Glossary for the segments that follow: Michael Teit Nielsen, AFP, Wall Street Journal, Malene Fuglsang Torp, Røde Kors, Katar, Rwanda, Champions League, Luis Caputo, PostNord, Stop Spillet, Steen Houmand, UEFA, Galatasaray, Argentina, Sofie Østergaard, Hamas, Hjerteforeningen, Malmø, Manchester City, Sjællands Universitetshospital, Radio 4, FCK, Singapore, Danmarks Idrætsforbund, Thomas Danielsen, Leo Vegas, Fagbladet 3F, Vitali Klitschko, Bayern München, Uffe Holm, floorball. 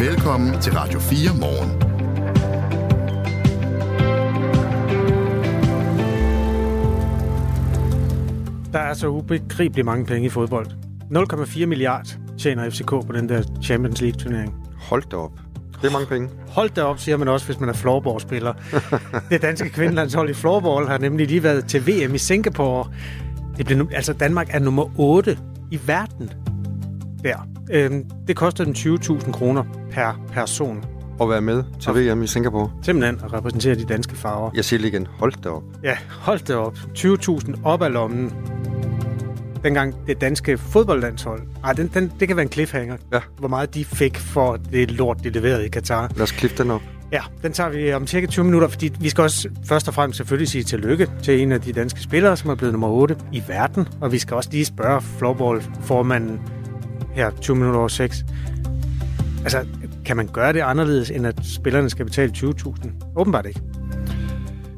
Velkommen til Radio 4 Morgen. Der er så ubegribeligt mange penge i fodbold. 0,4 milliard tjener FCK på den der Champions League-turnering. Hold da op. Det er mange penge. Hold da op, siger man også, hvis man er floorball-spiller. Det danske kvindelandshold i floorball har nemlig lige været til VM i Singapore. Danmark er nummer 8 i verden der. Det kostede dem 20.000 kroner per person. At være med til VM i Singapore? Simpelthen at repræsentere de danske farver. Jeg siger lige igen, hold da op. Ja, hold da op. 20.000 op ad lommen. Dengang det danske fodboldlandshold. Ej, det kan være en cliffhanger. Ja. Hvor meget de fik for det lort, de leverede i Katar. Lad os klippe den op. Ja, den tager vi om cirka 20 minutter, fordi vi skal også først og fremmest selvfølgelig sige tillykke til en af de danske spillere, som er blevet nummer 8 i verden. Og vi skal også lige spørge floorball-formanden her 20 minutter over 6. Altså, kan man gøre det anderledes, end at spillerne skal betale 20.000? Åbenbart ikke.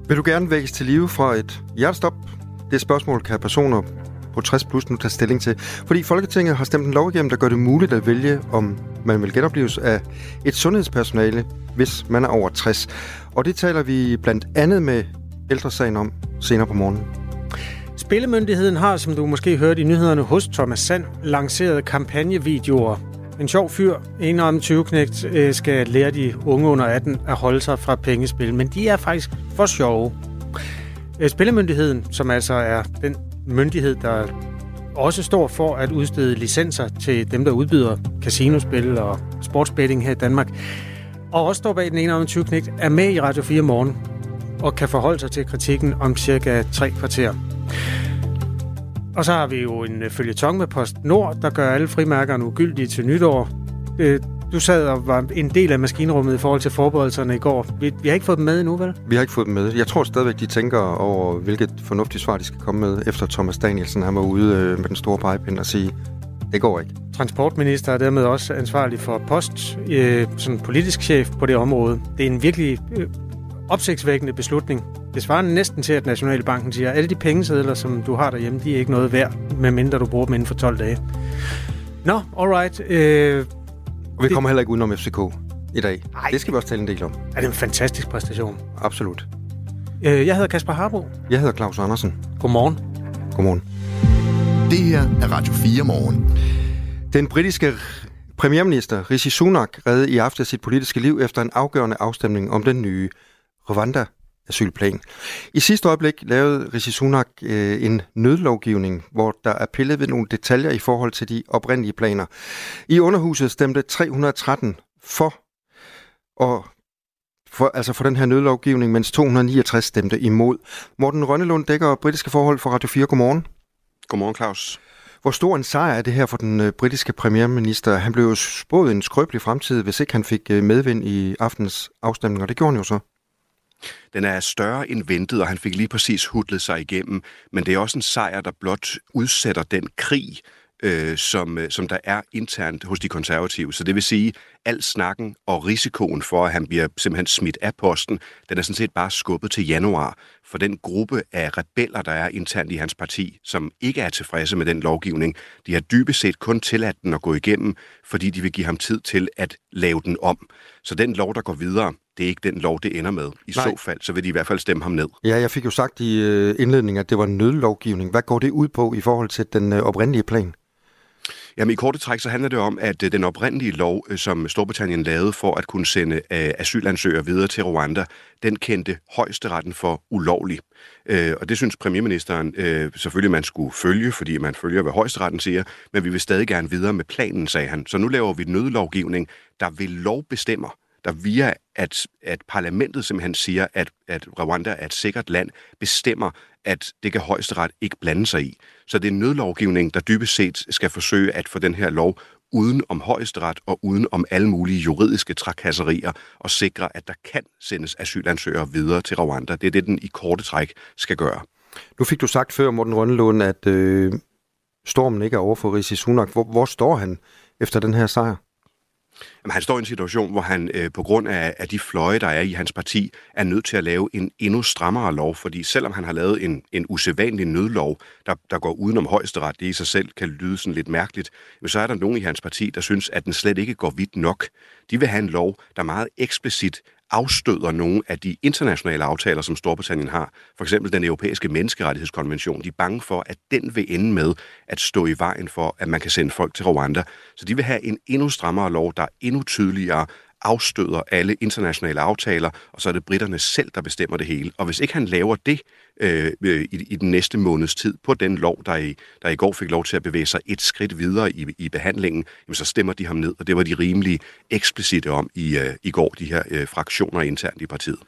Vil du gerne vækkes til live fra et hjertestop? Det spørgsmål kan personer på 60 plus nu tage stilling til, fordi Folketinget har stemt en lov igennem, der gør det muligt at vælge, om man vil genopleves af et sundhedspersonale, hvis man er over 60. Og det taler vi blandt andet med Ældre Sagen om senere på morgenen. Spillemyndigheden har, som du måske hørte i nyhederne hos Thomas Sand, lanceret kampagnevideoer. En sjov fyr, en om 20-knægt, skal lære de unge under 18 at holde sig fra pengespil, men de er faktisk for sjove. Spillemyndigheden, som altså er den myndighed, der også står for at udstede licenser til dem, der udbyder casinospil og sportsbetting her i Danmark, og også står bag den ene om 20-knægt, er med i Radio 4 Morgen og kan forholde sig til kritikken om cirka 3 kvarter. Og så har vi jo en føljeton med PostNord, der gør alle frimærkerne ugyldige til nytår. Du sad og var en del af maskinrummet i forhold til forberedelserne i går. Vi har ikke fået dem med endnu, vel? Vi har ikke fået dem med. Jeg tror stadigvæk, de tænker over, hvilket fornuftigt svar, de skal komme med, efter Thomas Danielsen var ude med den store pegepind og sige, det går ikke. Transportminister er dermed også ansvarlig for post, sådan politisk chef på det område. Det er en virkelig opsigtsvækkende beslutning. Det svarer næsten til, at Nationalbanken siger, at alle de pengesedler, som du har derhjemme, de er ikke noget værd, medmindre du bruger dem inden for 12 dage. Nå, alright. Og vi kommer heller ikke udenom FCK i dag. Ej, det skal vi også tale en del om. Er det en fantastisk præstation? Absolut. Jeg hedder Kasper Harbo. Jeg hedder Claus Andersen. Godmorgen. Godmorgen. Det her er Radio 4 Morgen. Den britiske premierminister Rishi Sunak reddede i aften sit politiske liv efter en afgørende afstemning om den nye Rwanda-asylplan. I sidste øjeblik lavede Rishi Sunak en nødlovgivning, hvor der er pillet ved nogle detaljer i forhold til de oprindelige planer. I underhuset stemte 313 for den her nødlovgivning, mens 269 stemte imod. Morten Rønnelund dækker britiske forhold for Radio 4. Godmorgen. Godmorgen, Claus. Hvor stor en sejr er det her for den britiske premierminister? Han blev jo spået en skrøbelig fremtid, hvis ikke han fik medvind i aftens afstemning, og det gjorde han jo så. Den er større end ventet, og han fik lige præcis hutlet sig igennem. Men det er også en sejr, der blot udsætter den krig, som der er internt hos de konservative. Så det vil sige, al snakken og risikoen for, at han bliver simpelthen smidt af posten, den er sådan set bare skubbet til januar. For den gruppe af rebeller, der er internt i hans parti, som ikke er tilfredse med den lovgivning, de har dybest set kun tilladt den at gå igennem, fordi de vil give ham tid til at lave den om. Så den lov, der går videre, det er ikke den lov, det ender med. Så fald, så vil de i hvert fald stemme ham ned. Ja, jeg fik jo sagt i indledningen, at det var en nødlovgivning. Hvad går det ud på i forhold til den oprindelige plan? Jamen i korte træk så handler det om, at den oprindelige lov, som Storbritannien lavede for at kunne sende asylansøgere videre til Rwanda, den kendte højesteretten for ulovlig. Og det synes premierministeren selvfølgelig, man skulle følge, fordi man følger, hvad højesteretten siger, men vi vil stadig gerne videre med planen, sagde han. Så nu laver vi nødlovgivning, der ved lov bestemmer, der via at parlamentet simpelthen siger, at Rwanda er et sikkert land, bestemmer, at det kan højesteret ikke blande sig i. Så det er nødlovgivning, der dybest set skal forsøge at få den her lov uden om højesteret og uden om alle mulige juridiske trakasserier og sikre, at der kan sendes asylansøgere videre til Rwanda. Det er det, den i korte træk skal gøre. Nu fik du sagt før, Morten Rønnelund, at stormen ikke er over for Rishi Sunak. Hvor står han efter den her sejr? Jamen, han står i en situation, hvor han på grund af de fløje, der er i hans parti, er nødt til at lave en endnu strammere lov, fordi selvom han har lavet en usædvanlig nødlov, der går udenom højesteret, det i sig selv kan lyde sådan lidt mærkeligt, men så er der nogen i hans parti, der synes, at den slet ikke går vidt nok. De vil have en lov, der meget eksplicit afstøder nogle af de internationale aftaler, som Storbritannien har. For eksempel den europæiske menneskerettighedskonvention. De er bange for, at den vil ende med at stå i vejen for, at man kan sende folk til Rwanda. Så de vil have en endnu strammere lov, der endnu tydeligere afstøder alle internationale aftaler, og så er det britterne selv, der bestemmer det hele. Og hvis ikke han laver det i den næste måneds tid på den lov, der i går fik lov til at bevæge sig et skridt videre i behandlingen, jamen så stemmer de ham ned, og det var de rimelig eksplicite om i går, de her fraktioner internt i partiet.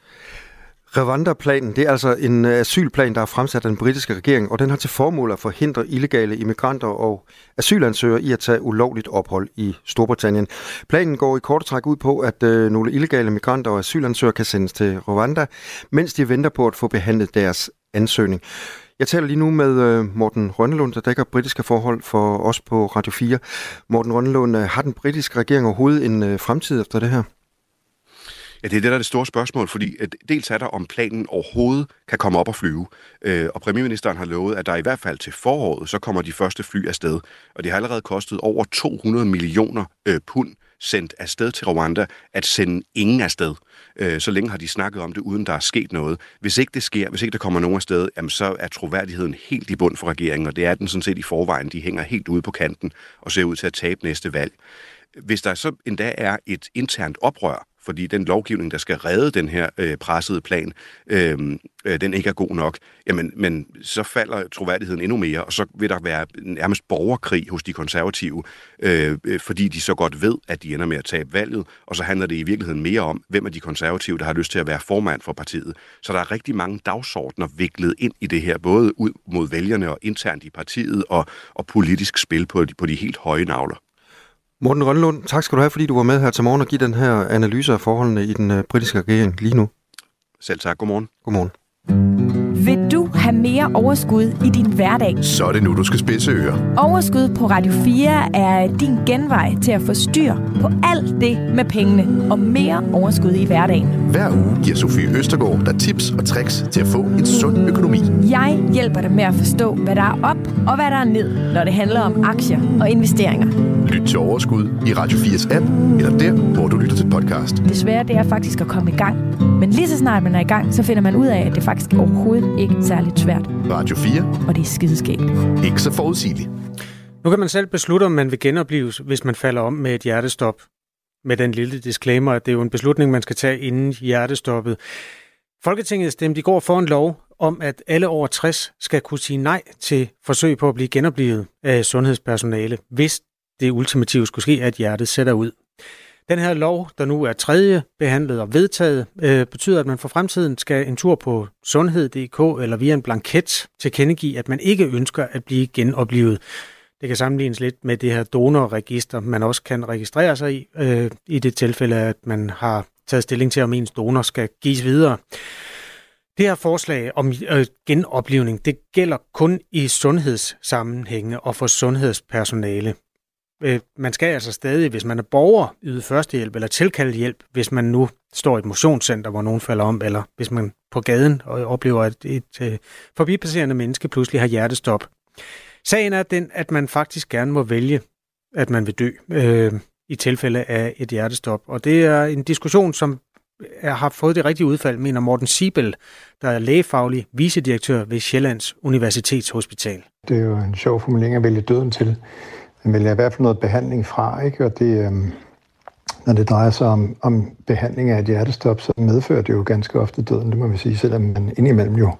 Rwanda-planen, det er altså en asylplan, der er fremsat af den britiske regering, og den har til formål at forhindre illegale immigranter og asylansøgere i at tage ulovligt ophold i Storbritannien. Planen går i kort træk ud på, at nogle illegale migranter og asylansøgere kan sendes til Rwanda, mens de venter på at få behandlet deres ansøgning. Jeg taler lige nu med Morten Rønnelund, der dækker britiske forhold for os på Radio 4. Morten Rønnelund, har den britiske regering overhovedet en fremtid efter det her? Ja, det er det, der er det store spørgsmål, fordi dels er der, om planen overhovedet kan komme op og flyve, og premierministeren har lovet, at der i hvert fald til foråret, så kommer de første fly afsted, og det har allerede kostet over 200 millioner pund sendt afsted til Rwanda, at sende ingen afsted. Så længe har de snakket om det, uden der er sket noget. Hvis ikke det sker, hvis ikke der kommer nogen afsted, jamen så er troværdigheden helt i bund for regeringen, og det er den sådan set i forvejen. De hænger helt ude på kanten og ser ud til at tabe næste valg. Hvis der så endda er et internt oprør, fordi den lovgivning, der skal redde den her pressede plan, den ikke er god nok, jamen, men så falder troværdigheden endnu mere, og så vil der være nærmest borgerkrig hos de konservative, fordi de så godt ved, at de ender med at tabe valget, og så handler det i virkeligheden mere om, hvem af de konservative, der har lyst til at være formand for partiet. Så der er rigtig mange dagsordner viklet ind i det her, både ud mod vælgerne og internt i partiet, og politisk spil på de helt høje nagler. Morten Rønnelund, tak skal du have, fordi du var med her til morgen og give den her analyse af forholdene i den britiske regering lige nu. Selv tak. Godmorgen. Godmorgen. Vil du have mere overskud i din hverdag? Så er det nu, du skal spidse ører. Overskud på Radio 4 er din genvej til at få styr på alt det med pengene og mere overskud i hverdagen. Hver uge giver Sofie Østergaard dig tips og tricks til at få en sund økonomi. Jeg hjælper dig med at forstå, hvad der er op og hvad der er ned, når det handler om aktier og investeringer. Lyt til Overskud i Radio 4's app, eller der, hvor du lytter til podcast. Desværre, det er faktisk at komme i gang. Men lige så snart man er i gang, så finder man ud af, at det faktisk overhovedet ikke er særligt svært. Radio 4. Og det er skideskægt. Ikke så forudsigeligt. Nu kan man selv beslutte, om man vil genopleves, hvis man falder om med et hjertestop. Med den lille disclaimer, at det er jo en beslutning, man skal tage inden hjertestoppet. Folketinget stemte i går for en lov om, at alle over 60 skal kunne sige nej til forsøg på at blive genoplivet af sundhedspersonale, hvis det ultimative skulle ske, at hjertet sætter ud. Den her lov, der nu er tredje behandlet og vedtaget, betyder, at man for fremtiden skal en tur på sundhed.dk eller via en blanket tilkendegive, at man ikke ønsker at blive genoplivet. Det kan sammenlignes lidt med det her donorregister, man også kan registrere sig i det tilfælde, at man har taget stilling til, om ens donor skal gives videre. Det her forslag om genoplivning, det gælder kun i sundhedssammenhænge og for sundhedspersonale. Man skal altså stadig, hvis man er borger, yde førstehjælp eller tilkalde hjælp, hvis man nu står i et motionscenter, hvor nogen falder om, eller hvis man på gaden oplever, at et forbipasserende menneske pludselig har hjertestop. Sagen er den, at man faktisk gerne må vælge, at man vil dø i tilfælde af et hjertestop. Og det er en diskussion, som har fået det rigtige udfald, mener Morten Sibel, der er lægefaglig vicedirektør ved Sjællands Universitetshospital. Det er jo en sjov formulering at vælge døden til. Man vælger i hvert fald noget behandling fra, ikke? Og det, når det drejer sig om behandling af et hjertestop, så medfører det jo ganske ofte døden, det må vi sige, selvom man indimellem jo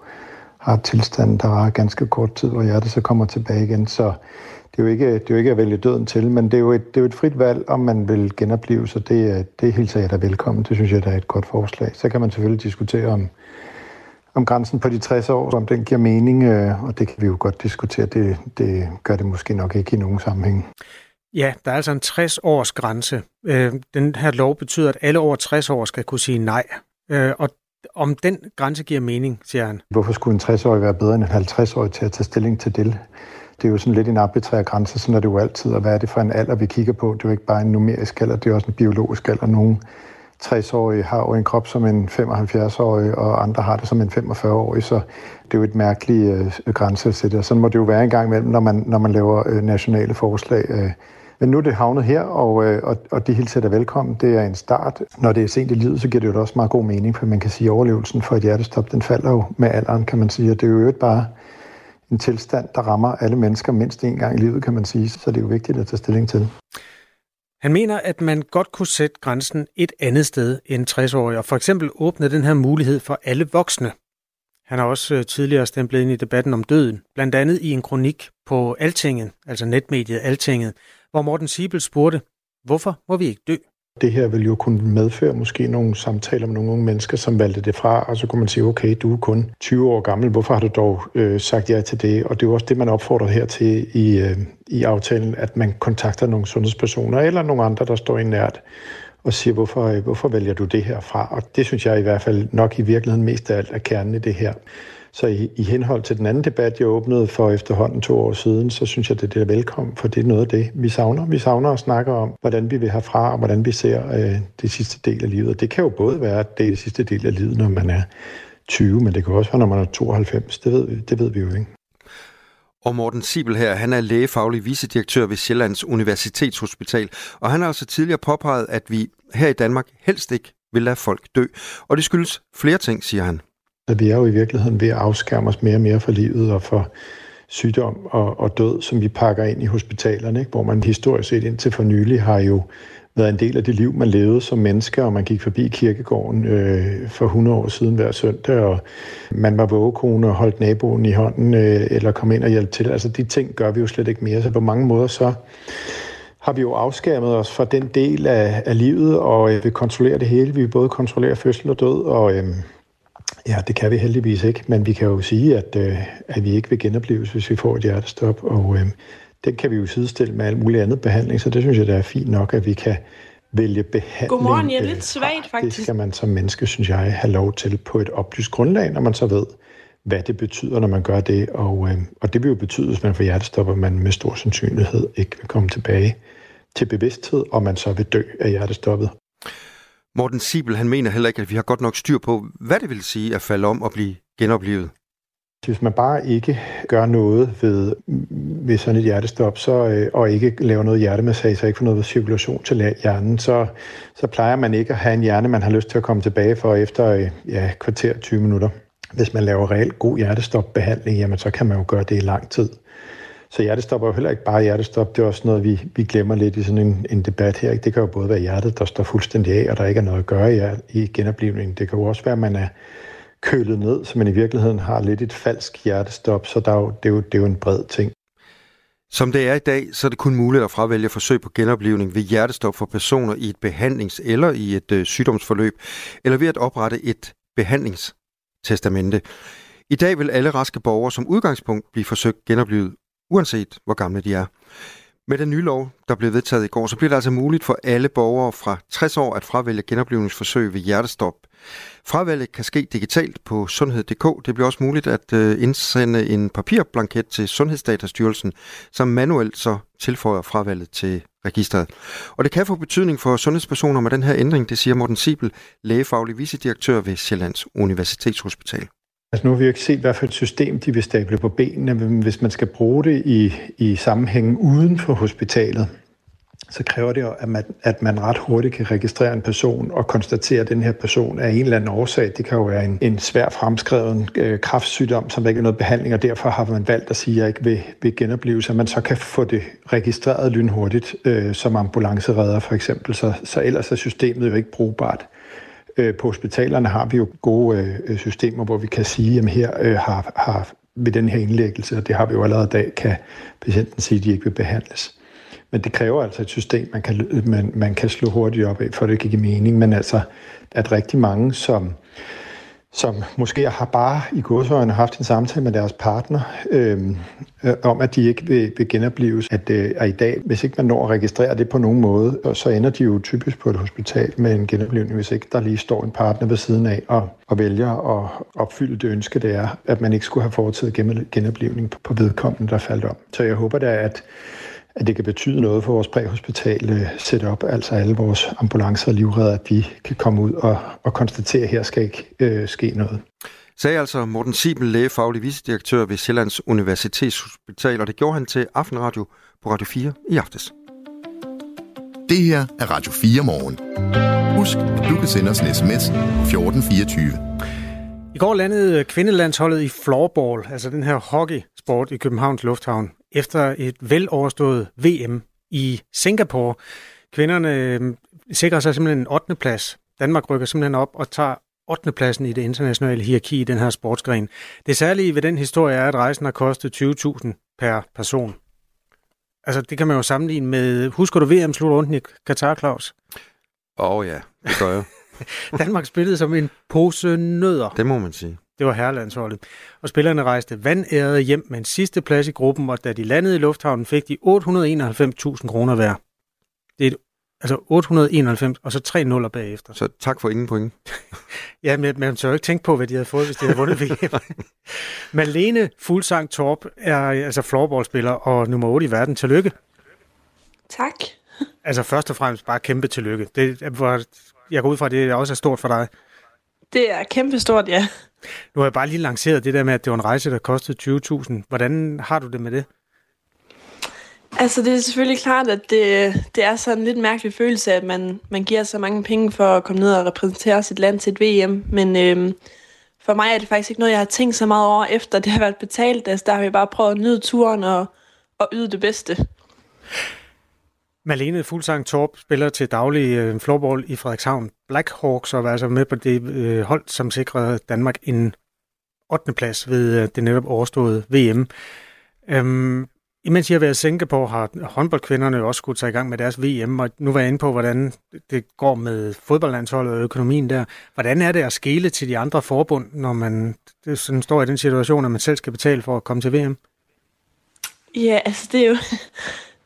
har tilstanden, der var ganske kort tid, hvor hjertet så kommer tilbage igen. Så det er jo ikke at vælge døden til, men det er jo et frit valg, om man vil genopleve, så det hilser jeg da velkommen. Det synes jeg, der er et godt forslag. Så kan man selvfølgelig diskutere om grænsen på de 60 år, om den giver mening, og det kan vi jo godt diskutere. Det gør det måske nok ikke i nogen sammenhæng. Ja, der er altså en 60-års grænse. Den her lov betyder, at alle over 60 år skal kunne sige nej. Og om den grænse giver mening, siger han. Hvorfor skulle en 60-årig være bedre end en 50-årig til at tage stilling til det? Det er jo sådan lidt en arbitrær grænse, sådan er det jo altid, og hvad er det for en alder, vi kigger på? Det er jo ikke bare en numerisk alder, det er også en biologisk alder. Nogle 60-årige har jo en krop som en 75-årig, og andre har det som en 45-årig, så det er jo et mærkeligt grænse at sætte. Sådan må det jo være en gang imellem, når man laver nationale forslag. Men nu er det havnet her, og det hilser dig velkommen. Det er en start. Når det er sent i livet, så giver det jo også meget god mening, for man kan sige, at overlevelsen for et hjertestop, den falder jo med alderen, kan man sige. Og det er jo ikke bare en tilstand, der rammer alle mennesker mindst en gang i livet, kan man sige. Så det er jo vigtigt at tage stilling til. Han mener, at man godt kunne sætte grænsen et andet sted end 60-årige, og for eksempel åbne den her mulighed for alle voksne. Han har også tidligere stemplet ind i debatten om døden, blandt andet i en kronik på Altinget, altså netmediet Altinget, hvor Morten Sibel spurgte, hvorfor må vi ikke dø? Det her ville jo kunne medføre måske nogle samtaler med nogle unge mennesker, som valgte det fra, og så kunne man sige, okay, du er kun 20 år gammel, hvorfor har du dog sagt ja til det? Og det er jo også det, man opfordrer her til i aftalen, at man kontakter nogle sundhedspersoner eller nogle andre, der står i nært, og siger, hvorfor vælger du det her fra? Og det synes jeg i hvert fald nok i virkeligheden mest af alt er kernen i det her. Så i henhold til den anden debat, jeg åbnede for efterhånden 2 år siden, så synes jeg, det er velkommen, for det er noget af det, vi savner. Vi savner at snakke om, hvordan vi vil herfra, og hvordan vi ser det sidste del af livet. Og det kan jo både være, at det er det sidste del af livet, når man er 20, men det kan også være, når man er 92. Det ved vi jo ikke. Og Morten Sibel her, han er lægefaglig vicedirektør ved Sjællands Universitetshospital, og han har altså tidligere påpeget, at vi her i Danmark helst ikke vil lade folk dø. Og det skyldes flere ting, siger han. Så vi er jo i virkeligheden ved at afskærme os mere og mere for livet og for sygdom og død, som vi pakker ind i hospitalerne, ikke? Hvor man historisk set indtil for nylig har jo været en del af det liv, man levede som menneske, og man gik forbi kirkegården for 100 år siden hver søndag, og man var vågekone og holdt naboen i hånden eller kom ind og hjalp til. Altså de ting gør vi jo slet ikke mere, så på mange måder så har vi jo afskærmet os fra den del af livet, og vi kontrollerer det hele. Vi vil både kontrollere fødsel og død, og ja, det kan vi heldigvis ikke, men vi kan jo sige, at vi ikke vil genopleves, hvis vi får et hjertestop, og den kan vi jo sidestille med alt muligt andet behandling, så det synes jeg, det er fint nok, at vi kan vælge behandling. Godmorgen, jeg er lidt svagt faktisk. Det skal man som menneske, synes jeg, have lov til på et oplyst grundlag, når man så ved, hvad det betyder, når man gør det, og det vil jo betyde, hvis man får hjertestop, at man med stor sandsynlighed ikke vil komme tilbage til bevidsthed, og man så vil dø af hjertestoppet. Morten Sibel, han mener heller ikke, at vi har godt nok styr på, hvad det vil sige at falde om og blive genoplevet. Hvis man bare ikke gør noget ved sådan et hjertestop, og ikke laver noget hjertemassage, og ikke får noget cirkulation til hjernen, så plejer man ikke at have en hjerne, man har lyst til at komme tilbage for efter kvarter 20 minutter. Hvis man laver reelt god hjertestopbehandling, jamen så kan man jo gøre det i lang tid. Så hjertestop er jo heller ikke bare hjertestop, det er også noget, vi glemmer lidt i sådan en debat her. Det kan jo både være hjertet, der står fuldstændig af, og der ikke er noget at gøre i genoplivningen. Det kan jo også være, at man er kølet ned, så man i virkeligheden har lidt et falsk hjertestop, så det er jo en bred ting. Som det er i dag, så er det kun muligt at fravælge forsøg på genoplivning ved hjertestop for personer i et behandlings- eller i et sygdomsforløb, eller ved at oprette et behandlingstestamente. I dag vil alle raske borgere som udgangspunkt blive forsøgt genoplivet, uanset hvor gamle de er. Med den nye lov, der blev vedtaget i går, så bliver det altså muligt for alle borgere fra 60 år at fravælge genoplivningsforsøg ved hjertestop. Fravælget kan ske digitalt på sundhed.dk. Det bliver også muligt at indsende en papirblanket til Sundhedsdatastyrelsen, som manuelt så tilføjer fravalget til registret. Og det kan få betydning for sundhedspersoner med den her ændring, det siger Morten Sibel, lægefaglig vicedirektør ved Sjællands Universitetshospital. Altså nu har vi jo ikke set, hvad for et system de vil stable på benene, men hvis man skal bruge det i sammenhængen uden for hospitalet, så kræver det jo, at man ret hurtigt kan registrere en person og konstatere, at den her person er en eller anden årsag. Det kan jo være en svær fremskreden kræftsygdom, som der ikke er noget behandling, og derfor har man valgt at sige, at jeg ikke vil genopleve, så man så kan få det registreret lynhurtigt som ambulanceredder for eksempel. Så ellers er systemet jo ikke brugbart. På hospitalerne har vi jo gode systemer, hvor vi kan sige, at her har ved den her indlæggelse, og det har vi jo allerede i dag, kan patienten sige, at de ikke vil behandles. Men det kræver altså et system, man kan slå hurtigt op af, for det kan give mening. Men altså, at rigtig mange, som som måske har bare i gåseøjne haft en samtale med deres partner om, at de ikke vil genopleves. At i dag, hvis ikke man når at registrere det på nogen måde, så ender de jo typisk på et hospital med en genoplevning, hvis ikke der lige står en partner ved siden af og vælger at opfylde det ønske, det er, at man ikke skulle have foretaget genoplevning på vedkommende, der faldt om. Så jeg håber da, at det kan betyde noget for vores præhospitale setup, altså alle vores ambulancer og livredder, at de kan komme ud og konstatere, at her skal ikke ske noget. Sagde altså Morten Sibel, lægefaglig vicedirektør ved Sjællands Universitetshospital, og det gjorde han til Aftenradio på Radio 4 i aftes. Det her er Radio 4 Morgen. Husk, at du kan sende os en sms 1424. I går landede kvindelandsholdet i floorball, altså den her hockeysport, i Københavns Lufthavn, efter et veloverstået VM i Singapore. Kvinderne sikrer sig simpelthen en 8. plads. Danmark rykker simpelthen op og tager 8. pladsen i det internationale hierarki i den her sportsgren. Det særlige ved den historie er, at rejsen har kostet 20.000 per person. Altså, det kan man jo sammenligne med... Husker du VM-slutrunden i Katar, Claus? Ja, det gør jeg. Danmark spillede som en pose nødder. Det må man sige. Det var herrelandsholdet. Og spillerne rejste vandærede hjem med en sidste plads i gruppen, og da de landede i lufthavnen, fik de 891.000 kroner hver. Det er altså 891, og så 3 nuller bagefter. Så tak for ingen point. Ja, men man tør jo ikke tænke på, hvad de havde fået, hvis de havde vundet VM. Malene Fuglsang Torp er altså floorballspiller og nummer 8 i verden. Tillykke. Tak. Altså først og fremmest bare kæmpe tillykke. Jeg går ud fra, at det også er stort for dig. Det er kæmpestort, ja. Nu har jeg bare lige lanceret det der med, at det var en rejse, der kostede 20.000. Hvordan har du det med det? Altså, det er selvfølgelig klart, at det er sådan en lidt mærkelig følelse, at man giver så mange penge for at komme ned og repræsentere sit land til et VM. Men for mig er det faktisk ikke noget, jeg har tænkt så meget over, efter det har været betalt. Altså, der har vi bare prøvet at nyde turen og yde det bedste. Malene Fuglsang Torp spiller til daglig floorball i Frederikshavn. Blackhawks og var altså med på det hold, som sikrede Danmark en 8. plads ved det netop overståede VM. Imens jeg har været i Singapore, har håndboldkvinderne også skudt sig i gang med deres VM, og nu var jeg inde på, hvordan det går med fodboldlandsholdet og økonomien der. Hvordan er det at skele til de andre forbund, når man sådan står i den situation, at man selv skal betale for at komme til VM? Ja, altså det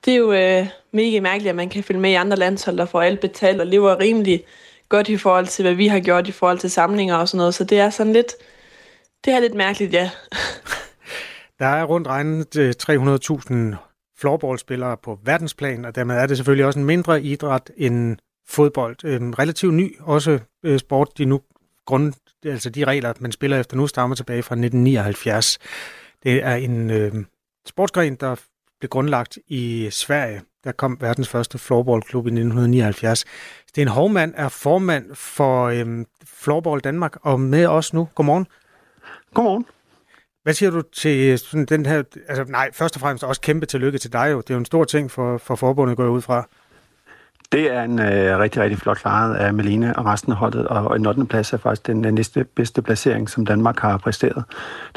er jo mega mærkeligt, at man kan følge med i andre landshold, der får alt betalt og lever rimelig godt i forhold til, hvad vi har gjort i forhold til samlinger og sådan noget. Så det er sådan lidt... Det er lidt mærkeligt, ja. Der er rundt regnet 300.000 floorballspillere på verdensplan, og dermed er det selvfølgelig også en mindre idræt end fodbold. Relativt ny også sport, de regler, man spiller efter nu, stammer tilbage fra 1979. Det er en sportsgren, der blev grundlagt i Sverige. Der kom verdens første floorballklub i 1979. Steen Houmand er formand for Floorball Danmark og med os nu. Godmorgen. Godmorgen. Hvad siger du til sådan den her... Altså, nej, først og fremmest også kæmpe tillykke til dig jo. Det er jo en stor ting for forbundet, går jeg ud fra. Det er en rigtig, rigtig flot klaret af Malene og resten af holdet, og en 8. plads er faktisk den næste bedste placering, som Danmark har præsteret.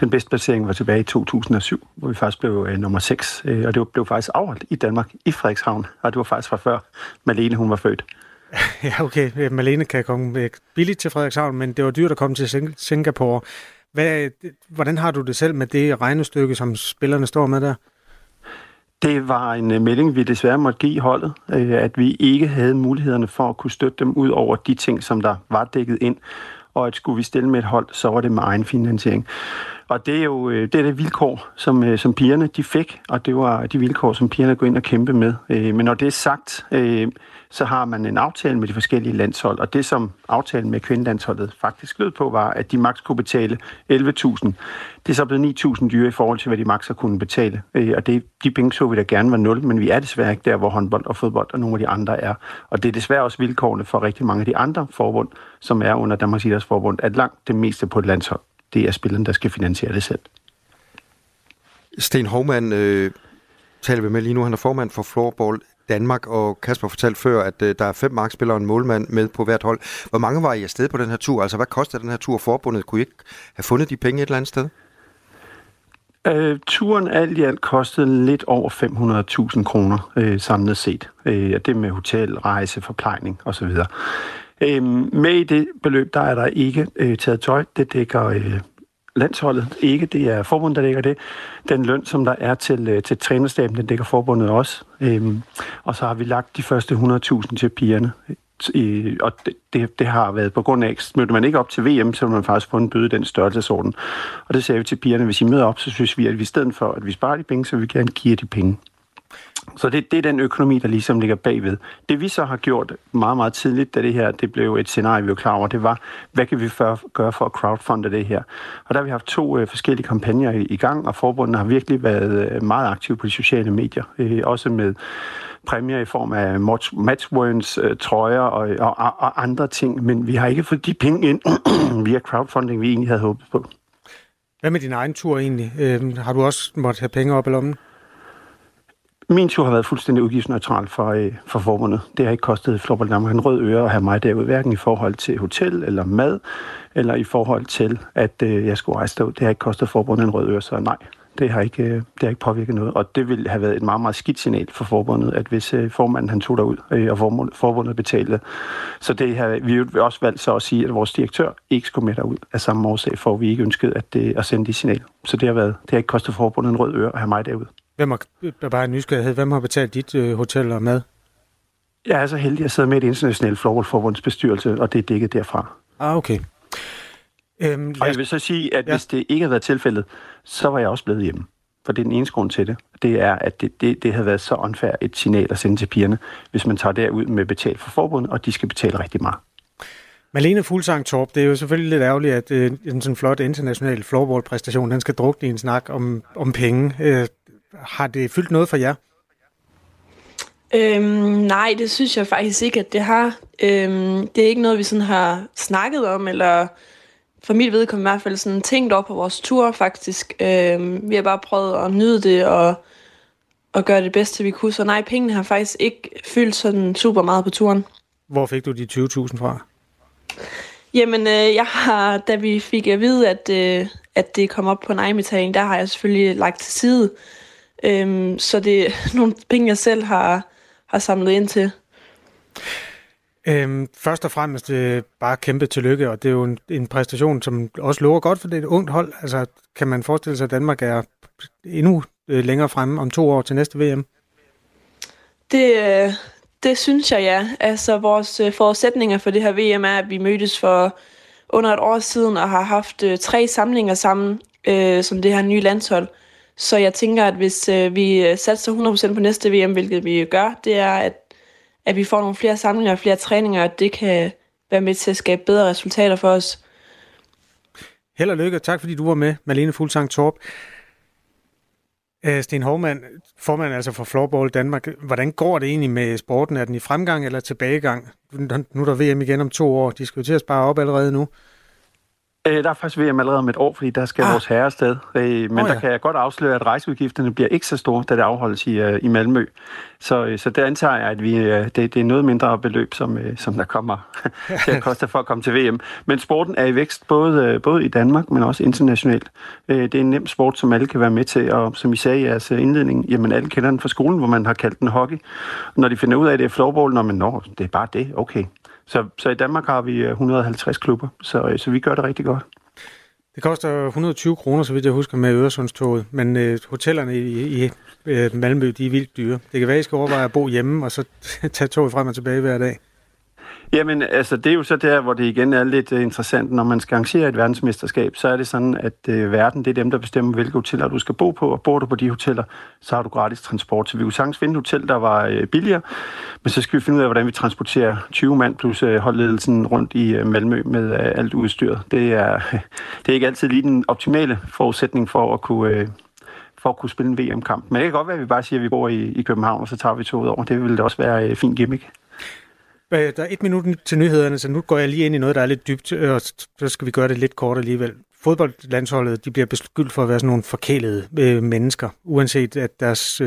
Den bedste placering var tilbage i 2007, hvor vi faktisk blev nummer 6, og det blev faktisk afholdt i Danmark, i Frederikshavn, og det var faktisk fra før Malene, hun var født. Ja, okay. Malene kan komme billigt til Frederikshavn, men det var dyrt at komme til Singapore. Hvordan har du det selv med det regnestykke, som spillerne står med der? Det var en melding, vi desværre måtte give holdet, at vi ikke havde mulighederne for at kunne støtte dem ud over de ting, som der var dækket ind, og at skulle vi stille med et hold, så var det med egen finansiering. Og det er jo det vilkår, som pigerne de fik, og det var de vilkår, som pigerne går ind og kæmpe med. Men når det er sagt, så har man en aftale med de forskellige landshold, og det som aftalen med kvindelandsholdet faktisk lød på, var, at de maks kunne betale 11.000. Det er så blevet 9.000 dyre i forhold til, hvad de maks har kunnet betale. Og de penge så vi da gerne var 0, men vi er desværre ikke der, hvor håndbold og fodbold og nogle af de andre er. Og det er desværre også vilkårene for rigtig mange af de andre forbund, som er under Danmarks Idrætsforbund, at langt det meste på et landshold, det er spillerne, der skal finansiere det selv. Steen Houmand taler vi med lige nu. Han er formand for Floorball Danmark, og Kasper fortalte før, at der er 5 markspillere og en målmand med på hvert hold. Hvor mange var I afsted på den her tur? Altså, hvad kostede den her tur forbundet? Kunne I ikke have fundet de penge et eller andet sted? Turen alt i alt kostede lidt over 500.000 kroner samlet set. Det med hotel, rejse, forplejning osv. Med i det beløb, der er der ikke taget tøj. Det dækker landsholdet ikke. Det er forbundet, der dækker det. Den løn, som der er til trænerstaben, den dækker forbundet også. Og så har vi lagt de første 100.000 til pigerne. Og det har været på grund af, mødte man ikke op til VM, så man faktisk få en bøde i den størrelsesorden. Og det ser vi til pigerne, hvis I møder op, så synes vi, at vi i stedet for, at vi sparer de penge, så vi gerne giver de penge. Så det er den økonomi, der ligesom ligger bagved. Det vi så har gjort meget, meget tidligt, da det her, det blev et scenarie, vi var klar over, det var, hvad kan vi gøre for at crowdfunde det her? Og der har vi haft to forskellige kampagner i gang, og forbundene har virkelig været meget aktive på de sociale medier. Også med præmier i form af matchworns, trøjer og andre ting, men vi har ikke fået de penge ind via crowdfunding, vi egentlig havde håbet på. Hvad med din egen tur egentlig? Har du også måttet have penge op i lommen? Min tur har været fuldstændig udgiftsneutral for forbundet. Det har ikke kostet Flopperlammer en rød øre at have mig derude, hverken i forhold til hotel eller mad, eller i forhold til, at jeg skulle rejse derud. Det har ikke kostet forbundet en rød øre, så nej, det har ikke påvirket noget. Og det ville have været et meget, meget skidt signal for forbundet, at hvis formanden han tog derud, og forbundet betalte. Så det har vi også valgt så at sige, at vores direktør ikke skulle med derud af samme årsag, for vi ikke ønskede at sende de signaler. Så det har ikke kostet forbundet en rød øre at have mig derude. Hvem har betalt dit hotel og mad? Jeg er så heldig, at jeg sidder med et internationalt floorballforbunds bestyrelse, og det er dækket derfra. Ah, okay. Og jeg vil så sige, at hvis det ikke havde været tilfældet, så var jeg også blevet hjemme. For det er den eneste grund til det. Det er, at det havde været så unfair et signal at sende til pigerne, hvis man tager derud med betalt for forbundet, og de skal betale rigtig meget. Malene Fuglsang Torp, det er jo selvfølgelig lidt ærgerligt, at en sådan flot international floorballpræstation, den skal drukne i en snak om penge. Har det fyldt noget for jer? Nej, det synes jeg faktisk ikke, at det har. Det er ikke noget, vi sådan har snakket om, eller for mit vedkommende i hvert fald sådan tænkt over på vores tur faktisk. Vi har bare prøvet at nyde det og gøre det bedste, vi kunne. Så nej, pengene har faktisk ikke fyldt sådan super meget på turen. Hvor fik du de 20.000 fra? Jamen, da vi fik at vide, at det kom op på en egenbetaling, der har jeg selvfølgelig lagt til side. Så det er nogle penge, jeg selv har samlet ind til. Først og fremmest bare kæmpe tillykke, og det er jo en præstation, som også lover godt, for det er et ungt hold. Altså, kan man forestille sig, at Danmark er endnu længere fremme om 2 år til næste VM? Det synes jeg, ja. Altså, vores forudsætninger for det her VM er, at vi mødtes for under et år siden og har haft 3 samlinger sammen som det her nye landshold. Så jeg tænker, at hvis vi satser 100% på næste VM, hvilket vi gør, det er, at vi får nogle flere samlinger og flere træninger, og det kan være med til at skabe bedre resultater for os. Held og lykke, og tak fordi du var med, Malene Fuglsang Torp. Steen Houmand, formand altså for Floorball Danmark. Hvordan går det egentlig med sporten? Er den i fremgang eller tilbagegang? Nu er der VM igen om 2 år. De skal jo til at spare op allerede nu. Der er faktisk VM allerede om et år, fordi der skal vores herre afsted. Der kan jeg godt afsløre, at rejseudgifterne bliver ikke så store, da det afholdes i Malmø. Så der antager jeg, at det er noget mindre beløb, som der kommer til at koste for at komme til VM. Men sporten er i vækst, både i Danmark, men også internationalt. Det er en nem sport, som alle kan være med til, og som I sagde i jeres indledning, jamen alle kender den fra skolen, hvor man har kaldt den hockey. Når de finder ud af, at det er floorball, det er bare det, okay. Så i Danmark har vi 150 klubber, så vi gør det rigtig godt. Det koster 120 kroner, så vidt jeg husker, med Øresundstoget, men hotellerne i Malmø, de er vildt dyre. Det kan være, I skal overveje at bo hjemme, og så tage toget frem og tilbage hver dag. Jamen, altså, det er jo så der, hvor det igen er lidt interessant. Når man skal arrangere et verdensmesterskab, så er det sådan, at verden, det er dem, der bestemmer, hvilke hoteller du skal bo på. Og bor du på de hoteller, så har du gratis transport. Så vi kunne sagtens finde et hotel, der var billigere. Men så skal vi finde ud af, hvordan vi transporterer 20 mand plus holdledelsen rundt i Malmø med alt udstyret. Det er ikke altid lige den optimale forudsætning for at kunne spille en VM-kamp. Men det kan godt være, at vi bare siger, at vi bor i København, og så tager vi toget over. Det ville da også være en fin gimmick. Der er 1 minut til nyhederne, så nu går jeg lige ind i noget, der er lidt dybt, og så skal vi gøre det lidt kort alligevel. Fodboldlandsholdet, de bliver beskyldt for at være sådan nogle forkælede mennesker. Uanset at deres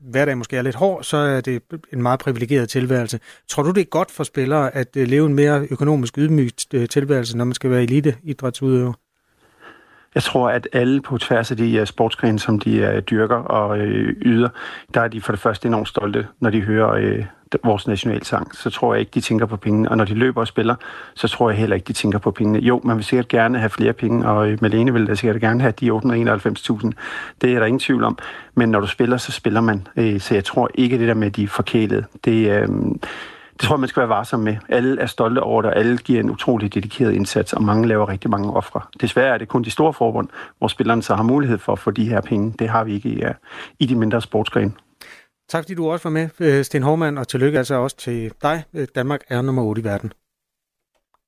hverdag måske er lidt hård, så er det en meget privilegeret tilværelse. Tror du, det er godt for spillere at leve en mere økonomisk ydmygt tilværelse, når man skal være eliteidrætsudøver? Jeg tror, at alle på tværs af de sportsgrene, som de dyrker og yder, der er de for det første enormt stolte, når de hører vores nationalsang. Så tror jeg ikke, de tænker på pengene. Og når de løber og spiller, så tror jeg heller ikke, de tænker på pengene. Jo, man vil sikkert gerne have flere penge, og Malene vil da sikkert gerne have de 891.000. Det er der ingen tvivl om. Men når du spiller, så spiller man. Så jeg tror ikke, det der med, at de er forkælede. Det tror jeg, man skal være varsom med. Alle er stolte over det, og alle giver en utrolig dedikeret indsats, og mange laver rigtig mange ofre. Desværre er det kun de store forbund, hvor spillerne så har mulighed for at få de her penge. Det har vi ikke i de mindre sportsgrene. Tak fordi du også var med, Steen Houmand, og tillykke altså også til dig. Danmark er nummer 8 i verden.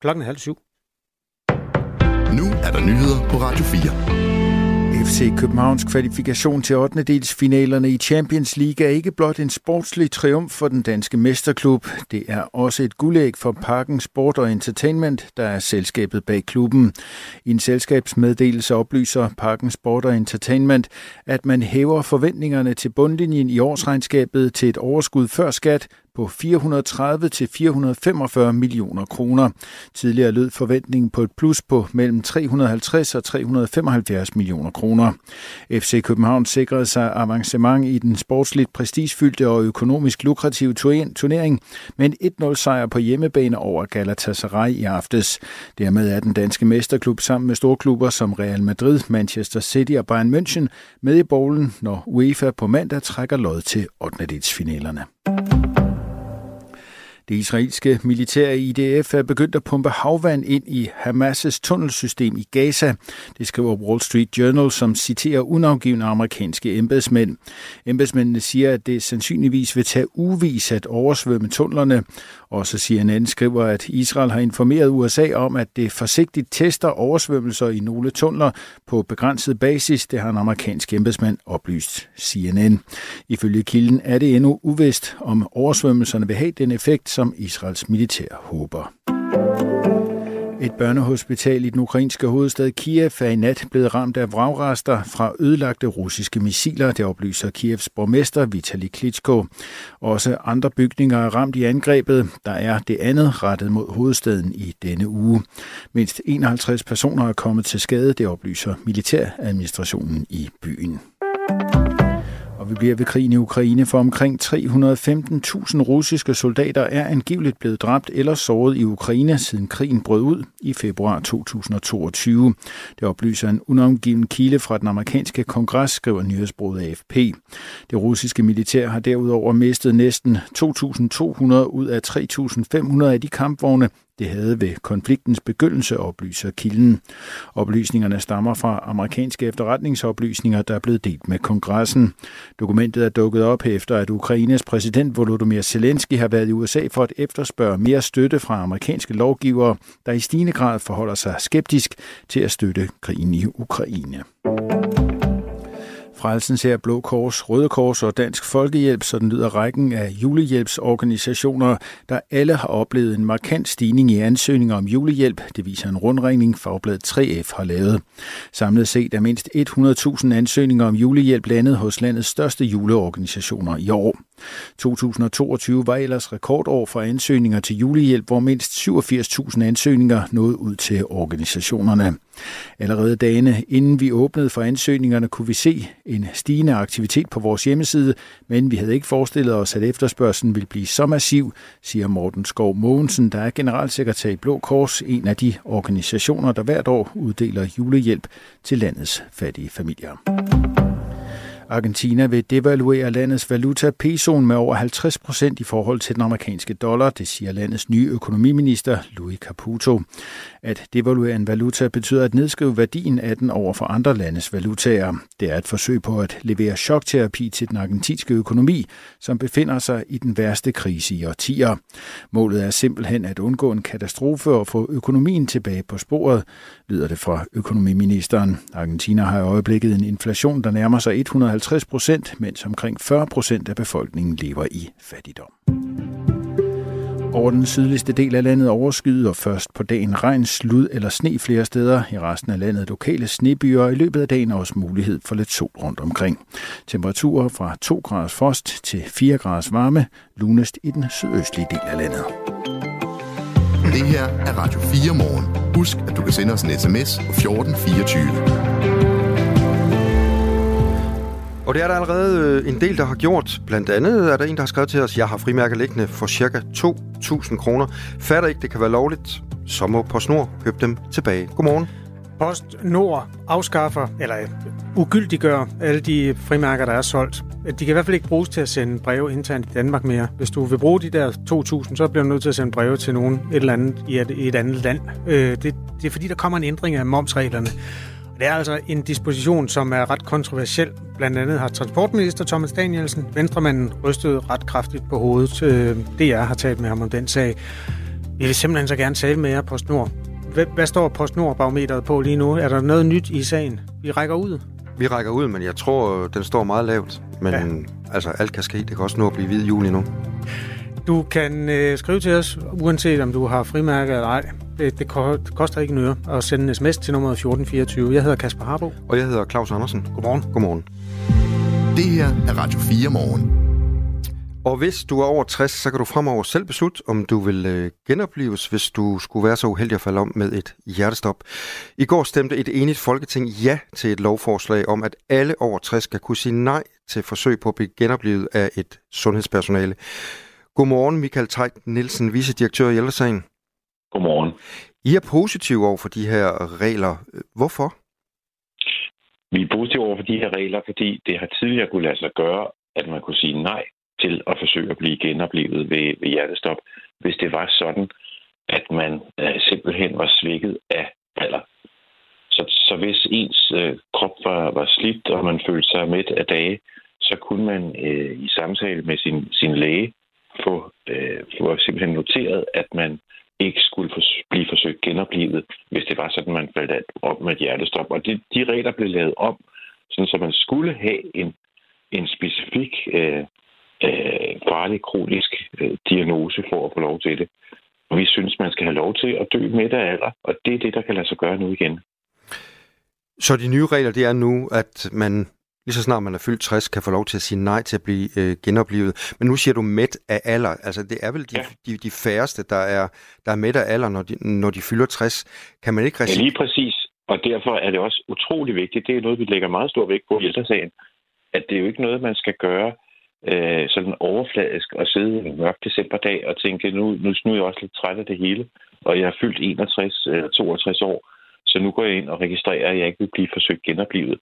Klokken er 6:30. Nu er der nyheder på Radio 4. FC Københavns kvalifikation til 8. dels finalerne i Champions League er ikke blot en sportslig triumf for den danske mesterklub. Det er også et guldæg for Parken Sport og Entertainment, der er selskabet bag klubben. I en selskabsmeddelelse oplyser Parken Sport og Entertainment, at man hæver forventningerne til bundlinjen i årsregnskabet til et overskud før skat på 430-445 millioner kroner. Tidligere lød forventningen på et plus på mellem 350 og 375 millioner kroner. FC København sikrede sig avancement i den sportsligt prestigefyldte og økonomisk lukrative turnering, men 1-0-sejr på hjemmebane over Galatasaray i aftes. Dermed er den danske mesterklub sammen med storklubber som Real Madrid, Manchester City og Bayern München med i bowlen, når UEFA på mandag trækker lod til 8. dels finalerne. Det israelske militær IDF er begyndt at pumpe havvand ind i Hamas' tunnelsystem i Gaza. Det skriver Wall Street Journal, som citerer unavngivne amerikanske embedsmænd. Embedsmændene siger, at det sandsynligvis vil tage ugevis at oversvømme tunnelerne. Også CNN skriver, at Israel har informeret USA om, at det forsigtigt tester oversvømmelser i nogle tunneler på begrænset basis. Det har en amerikansk embedsmand oplyst CNN. Ifølge kilden er det endnu uvist, om oversvømmelserne vil have den effekt, som Israels militær håber. Et børnehospital i den ukrainske hovedstad Kiev er i nat blevet ramt af vragrester fra ødelagte russiske missiler, det oplyser Kievs borgmester Vitali Klitschko. Også andre bygninger er ramt i angrebet, der er det andet rettet mod hovedstaden i denne uge. Mindst 51 personer er kommet til skade, det oplyser militæradministrationen i byen. Vi bliver ved krigen i Ukraine, for omkring 315.000 russiske soldater er angiveligt blevet dræbt eller såret i Ukraine, siden krigen brød ud i februar 2022. Det oplyser en unomgiven kilde fra den amerikanske kongres, skriver nyhedsbureauet AFP. Det russiske militær har derudover mistet næsten 2.200 ud af 3.500 af de kampvogne, det havde ved konfliktens begyndelse, oplyser kilden. Oplysningerne stammer fra amerikanske efterretningsoplysninger, der er blevet delt med kongressen. Dokumentet er dukket op efter, at Ukraines præsident Volodymyr Zelensky har været i USA for at efterspørge mere støtte fra amerikanske lovgivere, der i stigende grad forholder sig skeptisk til at støtte krigen i Ukraine. Frelsens Hær, Blå Kors, Røde Kors og Dansk Folkehjælp, sådan lyder rækken af julehjælpsorganisationer, der alle har oplevet en markant stigning i ansøgninger om julehjælp. Det viser en rundringning, Fagbladet 3F har lavet. Samlet set er mindst 100.000 ansøgninger om julehjælp landet hos landets største juleorganisationer i år. 2022 var ellers rekordår for ansøgninger til julehjælp, hvor mindst 87.000 ansøgninger nåede ud til organisationerne. Allerede dagene inden vi åbnede for ansøgningerne, kunne vi se en stigende aktivitet på vores hjemmeside, men vi havde ikke forestillet os, at efterspørgslen ville blive så massiv, siger Morten Skov Mogensen, der er generalsekretær i Blå Kors, en af de organisationer, der hvert år uddeler julehjælp til landets fattige familier. Argentina vil devaluere landets valuta pesoen med over 50% i forhold til den amerikanske dollar, det siger landets nye økonomiminister Luis Caputo. At devaluere en valuta betyder at nedskrive værdien af den over for andre landes valutaer. Det er et forsøg på at levere chokterapi til den argentinske økonomi, som befinder sig i den værste krise i årtier. Målet er simpelthen at undgå en katastrofe og få økonomien tilbage på sporet, lyder det fra økonomiministeren. Argentina har i øjeblikket en inflation, der nærmer sig 150%, mens omkring 40% af befolkningen lever i fattigdom. Over den sydligste del af landet overskyet og først på dagen regn, slud eller sne flere steder. I resten af landet lokale snebyer, og i løbet af dagen også mulighed for lidt sol rundt omkring. Temperaturer fra 2 graders frost til 4 graders varme, lunest i den sydøstlige del af landet. Det her er Radio 4 Morgen. Husk, at du kan sende os en sms på 1424. Og det er der allerede en del, der har gjort. Blandt andet er der en, der har skrevet til os, jeg har frimærker liggende for ca. 2.000 kroner. Fatter ikke, det kan være lovligt. Så må PostNord købe dem tilbage. Godmorgen. PostNord afskaffer, eller ugyldiggør alle de frimærker, der er solgt. De kan i hvert fald ikke bruges til at sende breve internt i Danmark mere. Hvis du vil bruge de der 2.000, så bliver du nødt til at sende breve til nogen et eller andet i et andet land. Det er fordi, der kommer en ændring af momsreglerne. Det er altså en disposition, som er ret kontroversiel. Blandt andet har transportminister Thomas Danielsen, venstremanden, rystet ret kraftigt på hovedet. DR har talt med ham om den sag. Vi vil simpelthen så gerne tale med jer, PostNord. Hvad står PostNord-barometeret på lige nu? Er der noget nyt i sagen? Vi rækker ud, men jeg tror, den står meget lavt. Men ja. Altså, alt kan ske. Det kan også nå at blive hvid jul endnu. Du kan skrive til os, uanset om du har frimærker eller ej. Det koster ikke en øre at sende en sms til nummer 1424. Jeg hedder Kasper Harbo. Og jeg hedder Claus Andersen. Godmorgen. Godmorgen. Det her er Radio 4 Morgen. Og hvis du er over 60, så kan du fremover selv beslutte, om du vil genopleves, hvis du skulle være så uheldig at falde om med et hjertestop. I går stemte et enigt folketing ja til et lovforslag om, at alle over 60 skal kunne sige nej til forsøg på at blive genoplivet af et sundhedspersonale. Godmorgen, Michael Teit Nielsen, vicedirektør i Ældre Sagen. Godmorgen. I er positive over for de her regler. Hvorfor? Vi er positive over for de her regler, fordi det har tidligere kunne lade sig gøre, at man kunne sige nej til at forsøge at blive genoplevet ved hjertestop, hvis det var sådan, at man simpelthen var svækket af alder. Så hvis ens krop var slidt, og man følte sig mæt af dage, så kunne man i samtale med sin læge få simpelthen noteret, at man ikke skulle blive forsøgt genoplivet, hvis det var sådan, man faldt op med et hjertestop. Og de regler blev lavet om, sådan så man skulle have en specifik farlig kronisk diagnose for at få lov til det. Og vi synes, man skal have lov til at dø midt af alder, og det er det, der kan lade sig gøre nu igen. Så de nye regler, det er nu, at man lige så snart man er fyldt 60, kan få lov til at sige nej til at blive genoplivet. Men nu siger du mæt af alder. Altså, det er vel de færreste, der er mæt af alder, når de fylder 60. Kan man ikke risikere? Ja, lige præcis. Og derfor er det også utrolig vigtigt. Det er noget, vi lægger meget stor vægt på i Ældre Sagen. At det er jo ikke noget, man skal gøre sådan overfladisk og sidde en mørk decemberdag og tænke, nu er jeg også lidt træt af det hele, og jeg har fyldt 61 eller 62 år, så nu går jeg ind og registrerer, at jeg ikke vil blive forsøgt genoplivet.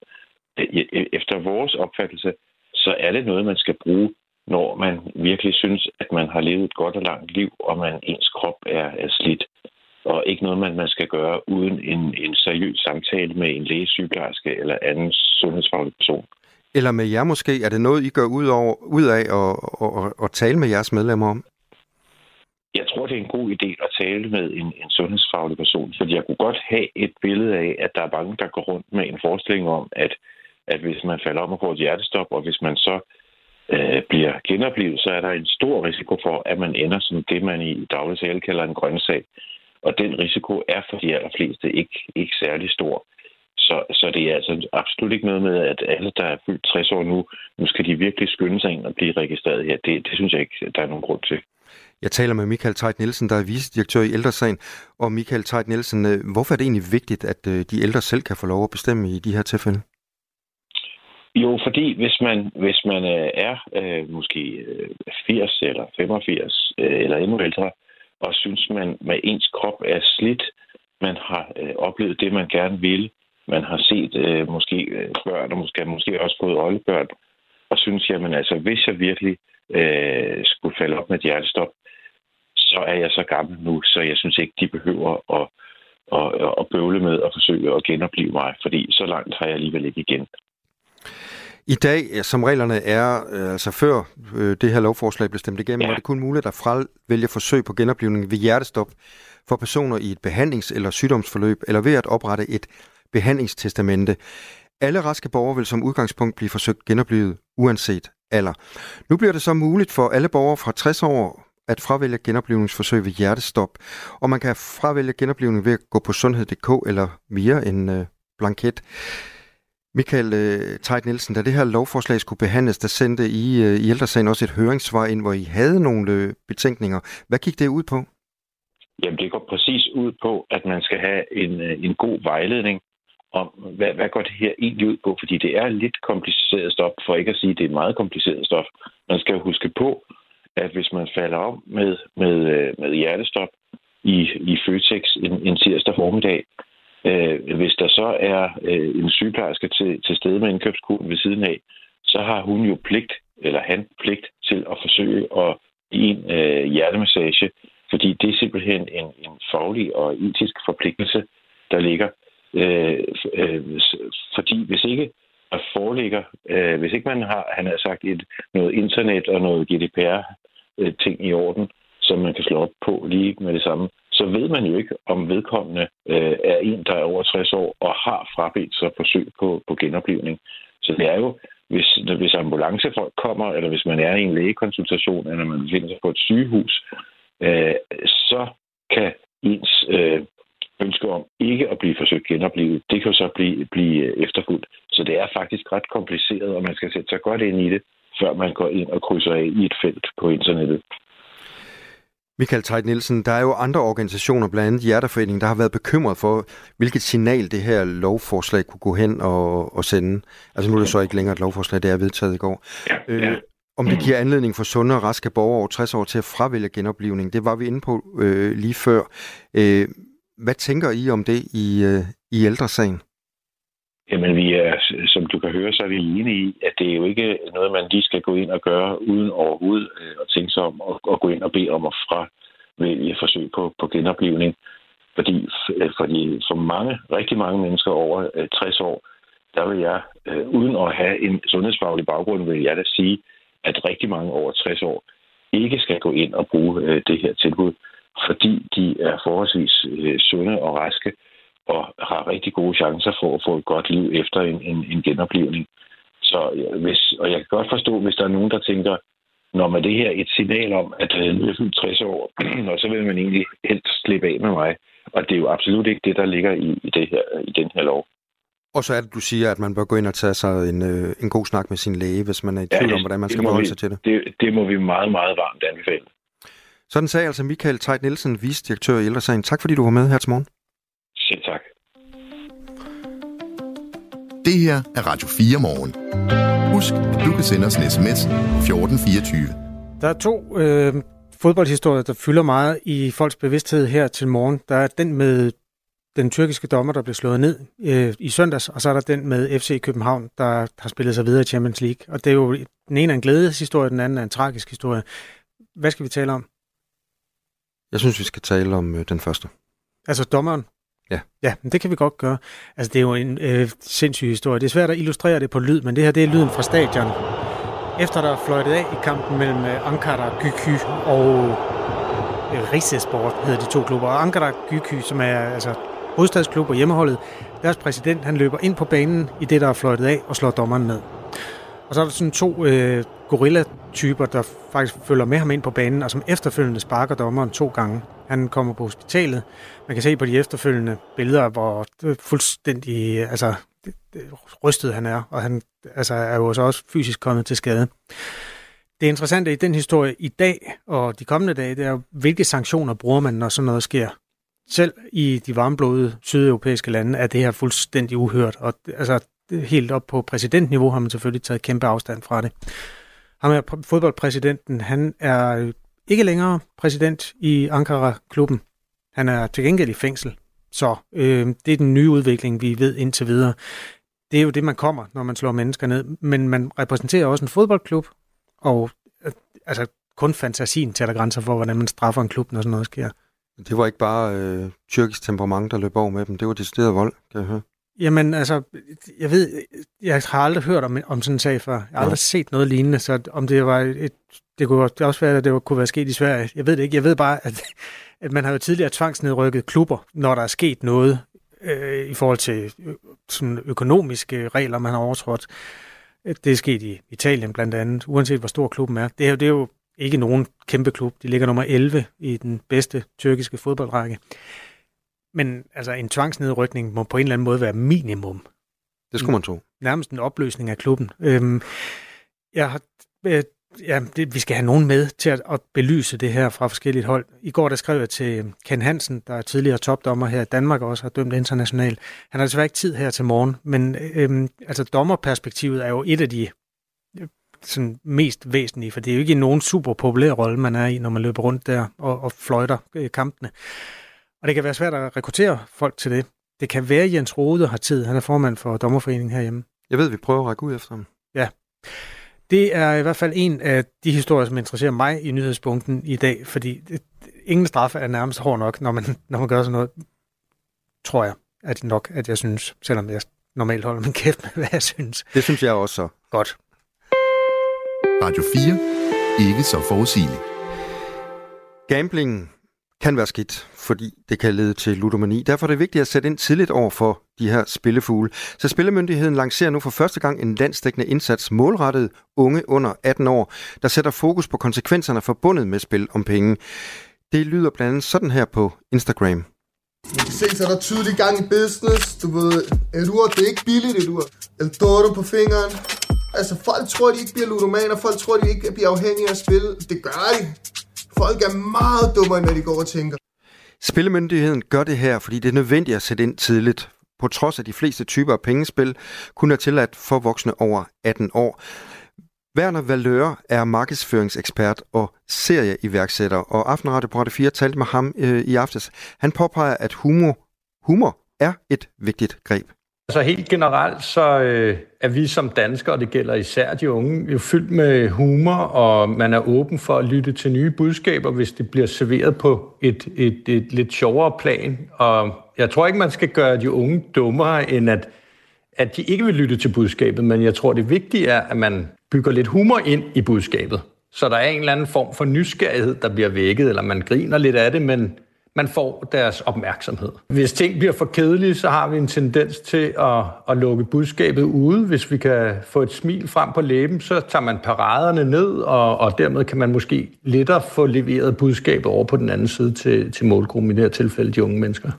Efter vores opfattelse, så er det noget, man skal bruge, når man virkelig synes, at man har levet et godt og langt liv, og man ens krop er slidt. Og ikke noget, man skal gøre uden en seriøs samtale med en læge, sygeplejerske eller anden sundhedsfaglig person. Eller med jer måske. Er det noget, I gør ud af at tale med jeres medlemmer om? Jeg tror, det er en god idé at tale med en sundhedsfaglig person, fordi jeg kunne godt have et billede af, at der er mange, der går rundt med en forestilling om, at hvis man falder om og får et hjertestop, og hvis man så bliver genoplivet, så er der en stor risiko for, at man ender som det, man i daglig tale kalder en grøntsag. Og den risiko er for de allerfleste ikke særlig stor. Så det er altså absolut ikke noget med, at alle, der er fyldt 60 år nu skal de virkelig skynde sig ind og blive registreret her. Det synes jeg ikke, der er nogen grund til. Jeg taler med Michael Teit Nielsen, der er vicedirektør i Ældre Sagen. Og Michael Teit Nielsen, hvorfor er det egentlig vigtigt, at de ældre selv kan få lov at bestemme i de her tilfælde? Jo, fordi hvis man er måske 80 eller 85 eller endnu ældre, og synes, man ens krop er slidt, man har oplevet det, man gerne vil, man har set måske børn, og måske også fået oldebørn, og synes, jamen altså, hvis jeg virkelig skulle falde op med et hjertestop, så er jeg så gammel nu, så jeg synes ikke, de behøver at bøvle med at forsøge at genoplive mig, fordi så langt har jeg alligevel ikke igen. I dag, som reglerne er, altså før det her lovforslag blev stemt igennem, var det kun muligt at fravælge forsøg på genoplivning ved hjertestop for personer i et behandlings- eller sygdomsforløb, eller ved at oprette et behandlingstestamente. Alle raske borgere vil som udgangspunkt blive forsøgt genoplivet, uanset alder. Nu bliver det så muligt for alle borgere fra 60 år at fravælge genoplivningsforsøg ved hjertestop, og man kan fravælge genoplivning ved at gå på sundhed.dk eller via en blanket. Michael Teit Nielsen, da det her lovforslag skulle behandles, der sendte I Ældre Sagen også et høringssvar ind, hvor I havde nogle betænkninger. Hvad gik det ud på? Jamen, det går præcis ud på, at man skal have en god vejledning om, hvad går det her egentlig ud på? Fordi det er lidt kompliceret stof, for ikke at sige, at det er meget kompliceret stof. Man skal huske på, at hvis man falder om med hjertestop i Føtex en tirsdag formiddag, hvis der så er en sygeplejerske til stede med indkøbskuglen ved siden af, så har hun jo pligt, eller han pligt, til at forsøge at give en hjertemassage, fordi det er simpelthen en faglig og etisk forpligtelse, der ligger. Fordi hvis ikke der foreligger, hvis ikke man har, han har sagt, noget internet og noget GDPR-ting i orden, som man kan slå op på lige med det samme, så ved man jo ikke, om vedkommende er en, der er over 60 år og har frabedt sig forsøg på genoplivning. Så det er jo, hvis ambulancefolk kommer, eller hvis man er i en lægekonsultation, eller man befinder sig på et sygehus, så kan ens ønske om ikke at blive forsøgt genoplevet, det kan så blive efterfulgt. Så det er faktisk ret kompliceret, og man skal sætte sig godt ind i det, før man går ind og krydser af i et felt på internettet. Michael Teit Nielsen, der er jo andre organisationer, blandt andet Hjerteforeningen, der har været bekymret for, hvilket signal det her lovforslag kunne gå hen og sende. Altså nu er det så ikke længere et lovforslag, det er vedtaget i går. Ja. Om det giver anledning for sunde og raske borgere over 60 år til at fravælge genoplivning, det var vi inde på lige før. Hvad tænker I om det i Ældre Sagen? Jamen, vi er, som du kan høre, så er vi enige i, at det er jo ikke noget, man lige skal gå ind og gøre uden overhovedet og tænke sig om at gå ind og bede om at fravælge forsøg på genoplivning. Fordi for mange, rigtig mange mennesker over 60 år, der vil jeg, uden at have en sundhedsfaglig baggrund, vil jeg da sige, at rigtig mange over 60 år ikke skal gå ind og bruge det her tilbud, fordi de er forholdsvis sunde og raske og har rigtig gode chancer for at få et godt liv efter en genoplivning. Og jeg kan godt forstå, hvis der er nogen, der tænker, når man det her et signal om, at nu er 60 år, og så vil man egentlig helst slippe af med mig. Og det er jo absolut ikke det, der ligger i den her lov. Og så er det, du siger, at man bør gå ind og tage sig en god snak med sin læge, hvis man er i tvivl om, hvordan man skal forholde sig til det. Det må vi meget, meget varmt anbefale. Sådan sagde altså Michael Teit Nielsen, vicedirektør i Ældre Sagen. Tak fordi du var med her til morgen. Selv tak. Det her er Radio 4 Morgen. Husk, at du kan sende os en sms 1424. Der er to fodboldhistorier, der fylder meget i folks bevidsthed her til morgen. Der er den med den tyrkiske dommer, der blev slået ned i søndags, og så er der den med FC København, der har spillet sig videre i Champions League. Og det er jo, den ene er en glædeshistorie, den anden er en tragisk historie. Hvad skal vi tale om? Jeg synes, vi skal tale om den første. Altså dommeren? Ja. Ja, men det kan vi godt gøre. Altså, det er jo en sindssyg historie. Det er svært at illustrere det på lyd, men det her, det er lyden fra stadion. Efter der er fløjtet af i kampen mellem Ankaragücü og Rishi Sport, hedder de to klubber. Og Ankaragücü, som er altså hovedstadsklub og hjemmeholdet, deres præsident, han løber ind på banen i det, der er fløjtet af, og slår dommeren ned. Og så er der sådan to gorilla-typer, der faktisk følger med ham ind på banen, og som efterfølgende sparker dommeren 2 gange. Han kommer på hospitalet. Man kan se på de efterfølgende billeder, hvor fuldstændig rystet han er, og han er jo så også fysisk kommet til skade. Det interessante i den historie i dag og de kommende dage, det er, hvilke sanktioner bruger man, når sådan noget sker. Selv i de varmblodede sydeuropæiske lande er det her fuldstændig uhørt, og helt op på præsidentniveau har man selvfølgelig taget kæmpe afstand fra det. Ham her, fodboldpræsidenten, han er ikke længere præsident i Ankara-klubben. Han er til gengæld i fængsel. Så det er den nye udvikling, vi ved indtil videre. Det er jo det, man kommer, når man slår mennesker ned. Men man repræsenterer også en fodboldklub, og kun fantasien tætter grænser for, hvordan man straffer en klub, når sådan noget sker. Det var ikke bare tyrkisk temperament, der løb over med dem. Det var decideret vold, kan jeg høre. Jamen jeg har aldrig hørt om sådan en sag før. Jeg har aldrig set noget lignende, så om det var det kunne også være, at det kunne være sket i Sverige. Jeg ved det ikke. Jeg ved bare, at man har jo tidligere tvangsnedrykket klubber, når der er sket noget i forhold til sådan økonomiske regler, man har overtrådt. Det er sket i Italien blandt andet, uanset hvor stor klubben er. Det er jo ikke nogen kæmpe klub. De ligger nummer 11 i den bedste tyrkiske fodboldrække. Men en tvangsnedrykning må på en eller anden måde være minimum. Det skulle man tro. Nærmest en opløsning af klubben. Jeg har ja, vi skal have nogen med til at belyse det her fra forskellige hold. I går der skrev jeg til Ken Hansen, der er tidligere topdommer her i Danmark og også har dømt internationalt. Han har desværre ikke tid her til morgen, men altså dommerperspektivet er jo et af de sådan mest væsentlige, for det er jo ikke nogen super populær rolle, man er i, når man løber rundt der og fløjter kampene. Og det kan være svært at rekruttere folk til det. Det kan være, Jens Rode har tid. Han er formand for Dommerforeningen herhjemme. Jeg ved, vi prøver at række ud efter ham. Ja. Det er i hvert fald en af de historier, som interesserer mig i nyhedspunkten i dag, fordi ingen straf er nærmest hård nok, når man gør sådan noget, tror jeg, at nok, at jeg synes, selvom jeg normalt holder min kæft med, hvad jeg synes. Det synes jeg også så. Godt. Radio 4. Ikke så forudsigeligt. Gamblingen kan være skidt, fordi det kan lede til ludomani. Derfor er det vigtigt at sætte ind tidligt over for de her spillefugle. Så Spillemyndigheden lancerer nu for første gang en landsdækkende indsats målrettet unge under 18 år, der sætter fokus på konsekvenserne forbundet med spil om penge. Det lyder blandt andet sådan her på Instagram. Man kan se, så er der tydelig gang i business. Du ved, et ur, det er ikke billigt, et ur. El Dordo på fingeren. Altså, folk tror, de ikke bliver ludomaner. Folk tror, de ikke bliver afhængige af spil. Det gør de. Folk er meget dummere, når de går og tænker. Spillemyndigheden gør det her, fordi det er nødvendigt at sætte ind tidligt, på trods af de fleste typer af pengespil kun er tilladt for voksne over 18 år. Werner Valøre er markedsføringsekspert og serieiværksætter, og Aftenradio på Radio 4 talte med ham i aftes. Han påpeger, at humor er et vigtigt greb. Altså helt generelt, så er vi som danskere, og det gælder især de unge, jo fyldt med humor, og man er åben for at lytte til nye budskaber, hvis det bliver serveret på et lidt sjovere plan. Og jeg tror ikke, man skal gøre de unge dummere, end at de ikke vil lytte til budskabet, men jeg tror, det vigtige er, at man bygger lidt humor ind i budskabet. Så der er en eller anden form for nysgerrighed, der bliver vækket, eller man griner lidt af det, men man får deres opmærksomhed. Hvis ting bliver for kedelige, så har vi en tendens til at lukke budskabet ude. Hvis vi kan få et smil frem på læben, så tager man paraderne ned, og dermed kan man måske lettere få leveret budskabet over på den anden side til målgruppen, i det her tilfælde de unge mennesker.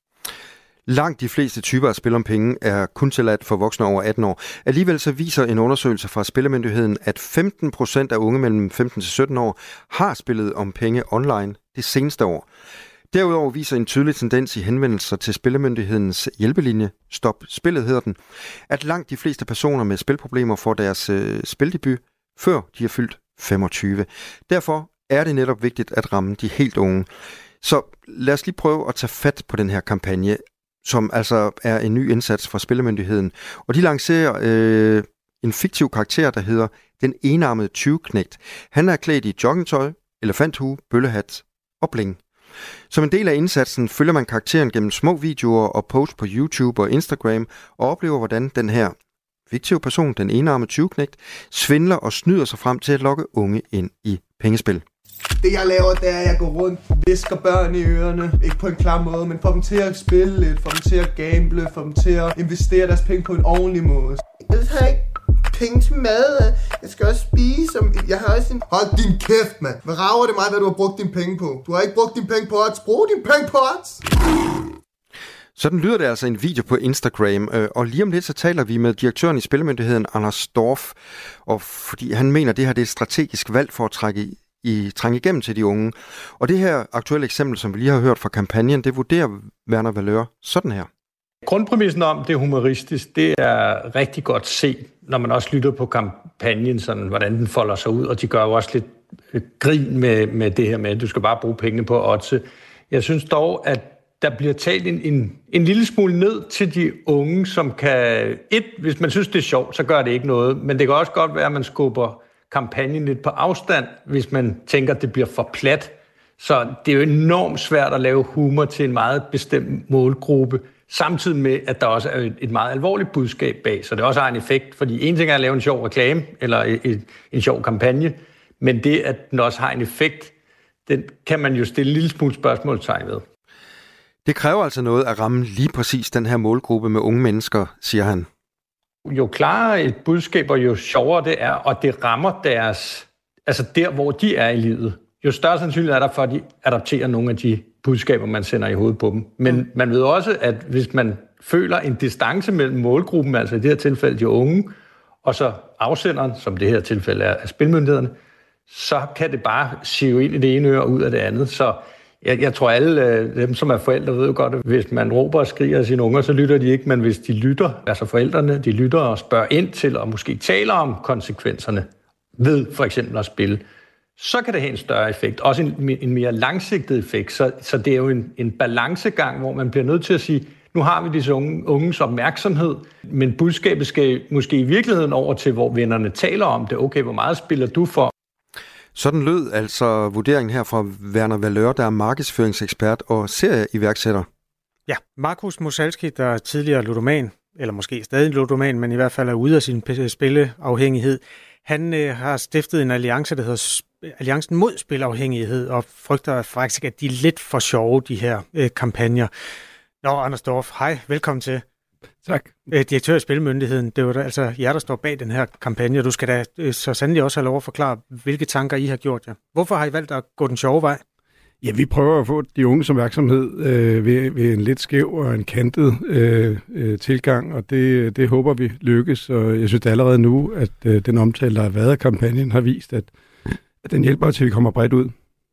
Langt de fleste typer af spil om penge er kun tilladt for voksne over 18 år. Alligevel så viser en undersøgelse fra Spillemyndigheden, at 15% af unge mellem 15 til 17 år har spillet om penge online det seneste år. Derudover viser en tydelig tendens i henvendelser til Spillemyndighedens hjælpelinje, Stop Spillet hedder den, at langt de fleste personer med spilproblemer får deres spildebut, før de er fyldt 25. Derfor er det netop vigtigt at ramme de helt unge. Så lad os lige prøve at tage fat på den her kampagne, som altså er en ny indsats fra Spillemyndigheden. Og de lancerer en fiktiv karakter, der hedder Den Enarmede Tyveknægt. Han er klædt i joggingtøj, elefanthue, bøllehat og bling. Som en del af indsatsen følger man karakteren gennem små videoer og posts på YouTube og Instagram og oplever, hvordan den her fiktive person, den enarmede tyveknægt, svindler og snyder sig frem til at lokke unge ind i pengespil. Det jeg laver, det er, at jeg går rundt, visker børn i ørerne, ikke på en klar måde, men får dem til at spille lidt, får dem til at gamble, får dem til at investere deres penge på en ordentlig måde. Jeg har ikke penge til mad, jeg skal også spise, jeg har også en... Hold din kæft, mand! Hvad rager det mig, hvad du har brugt dine penge på? Du har ikke brugt dine penge på odds, brug dine penge på odds! Sådan lyder det altså en video på Instagram, og lige om lidt så taler vi med direktøren i Spillemyndigheden, Anders Dorph, og fordi han mener, at det her det er et strategisk valg for at trænge igennem til de unge. Og det her aktuelle eksempel, som vi lige har hørt fra kampagnen, det vurderer Werner Valøre sådan her. Grundpræmissen om, det er humoristisk, det er rigtig godt set, når man også lytter på kampagnen, sådan, hvordan den folder sig ud, og de gør jo også lidt grin med det her med, at du skal bare bruge pengene på odds. Jeg synes dog, at der bliver talt en lille smule ned til de unge, som kan... Hvis man synes, det er sjovt, så gør det ikke noget, men det kan også godt være, at man skubber kampagnen lidt på afstand, hvis man tænker, at det bliver for plat. Så det er jo enormt svært at lave humor til en meget bestemt målgruppe, samtidig med, at der også er et meget alvorligt budskab bag, så det også har en effekt, fordi en ting er at lave en sjov reklame, eller en sjov kampagne, men det, at den også har en effekt, den kan man jo stille en lille smule spørgsmålstegn ved. Det kræver altså noget at ramme lige præcis den her målgruppe med unge mennesker, siger han. Jo klarere et budskab, og jo sjovere det er, og det rammer deres, altså der, hvor de er i livet, jo større sandsynlighed er der for, at de adapterer nogle af de budskaber, man sender i hovedet på dem. Men man ved også, at hvis man føler en distance mellem målgruppen, altså i det her tilfælde de unge, og så afsenderen, som det her tilfælde er af Spillemyndighederne, så kan det bare sive ind i det ene øre og ud af det andet. Så jeg tror alle dem, som er forældre, ved jo godt, at hvis man råber og skriger af sine unger, så lytter de ikke. Men hvis de lytter, altså forældrene, de lytter og spørger ind til og måske taler om konsekvenserne ved for eksempel at spille, så kan det have en større effekt. Også en mere langsigtet effekt. Så det er jo en balancegang, hvor man bliver nødt til at sige, nu har vi disse unges opmærksomhed, men budskabet skal måske i virkeligheden over til, hvor vennerne taler om det. Okay, hvor meget spiller du for? Sådan lød altså vurderingen her fra Werner Valøre, der er markedsføringsekspert og serieiværksætter. Ja, Markus Musalski, der er tidligere ludoman, eller måske stadig ludoman, men i hvert fald er ude af sin spilleafhængighed. Han har stiftet en alliance, der hedder Alliancen mod Spilafhængighed, og frygter faktisk, at de er lidt for sjove, de her kampagner. Nå, Anders Dorph, hej, velkommen til. Tak. Direktør i Spillemyndigheden, det var da altså jer, der står bag den her kampagne, du skal da så sandelig også have lov at forklare, hvilke tanker I har gjort jer. Hvorfor har I valgt at gå den sjove vej? Ja, vi prøver at få de unges opmærksomhed ved en lidt skæv og en kantet tilgang, og det håber vi lykkes, og jeg synes allerede nu, at den omtale, der har været af kampagnen, har vist, at den hjælper til, vi kommer bredt ud.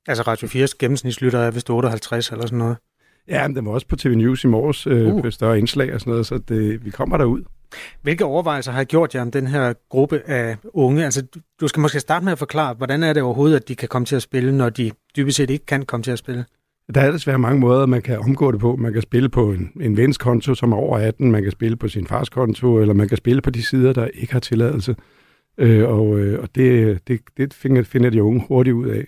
Altså Radio 4's gennemsnitslytter er vist 58 eller sådan noget? Ja, men den var også på TV News i morges på større indslag og sådan noget, så vi kommer derud. Hvilke overvejelser har I gjort jer om den her gruppe af unge? Altså, du skal måske starte med at forklare, hvordan er det overhovedet, at de kan komme til at spille, når de dybest set ikke kan komme til at spille? Der er desværre mange måder, man kan omgå det på. Man kan spille på en vens konto, som er over 18, man kan spille på sin fars konto, eller man kan spille på de sider, der ikke har tilladelse. Og det finder de unge hurtigt ud af.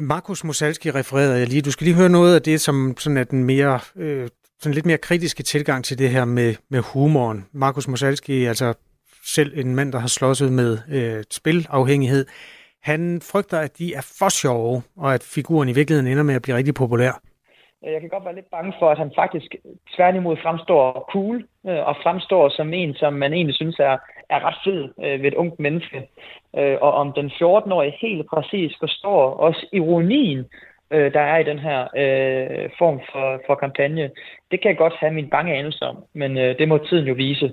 Markus Musalski refererede jeg lige. Du skal lige høre noget af det, som sådan er den mere, sådan lidt mere kritiske tilgang til det her med humoren. Markus Musalski, altså selv en mand, der har slåsset med spilafhængighed, han frygter, at de er for sjove, og at figuren i virkeligheden ender med at blive rigtig populær. Jeg kan godt være lidt bange for, at han faktisk tværtimod fremstår cool, og fremstår som en, som man egentlig synes er ret fed ved et ungt menneske. Og om den 14-årige helt præcis forstår også ironien, der er i den her form for kampagne, det kan jeg godt have min bange anelse om, men det må tiden jo vise.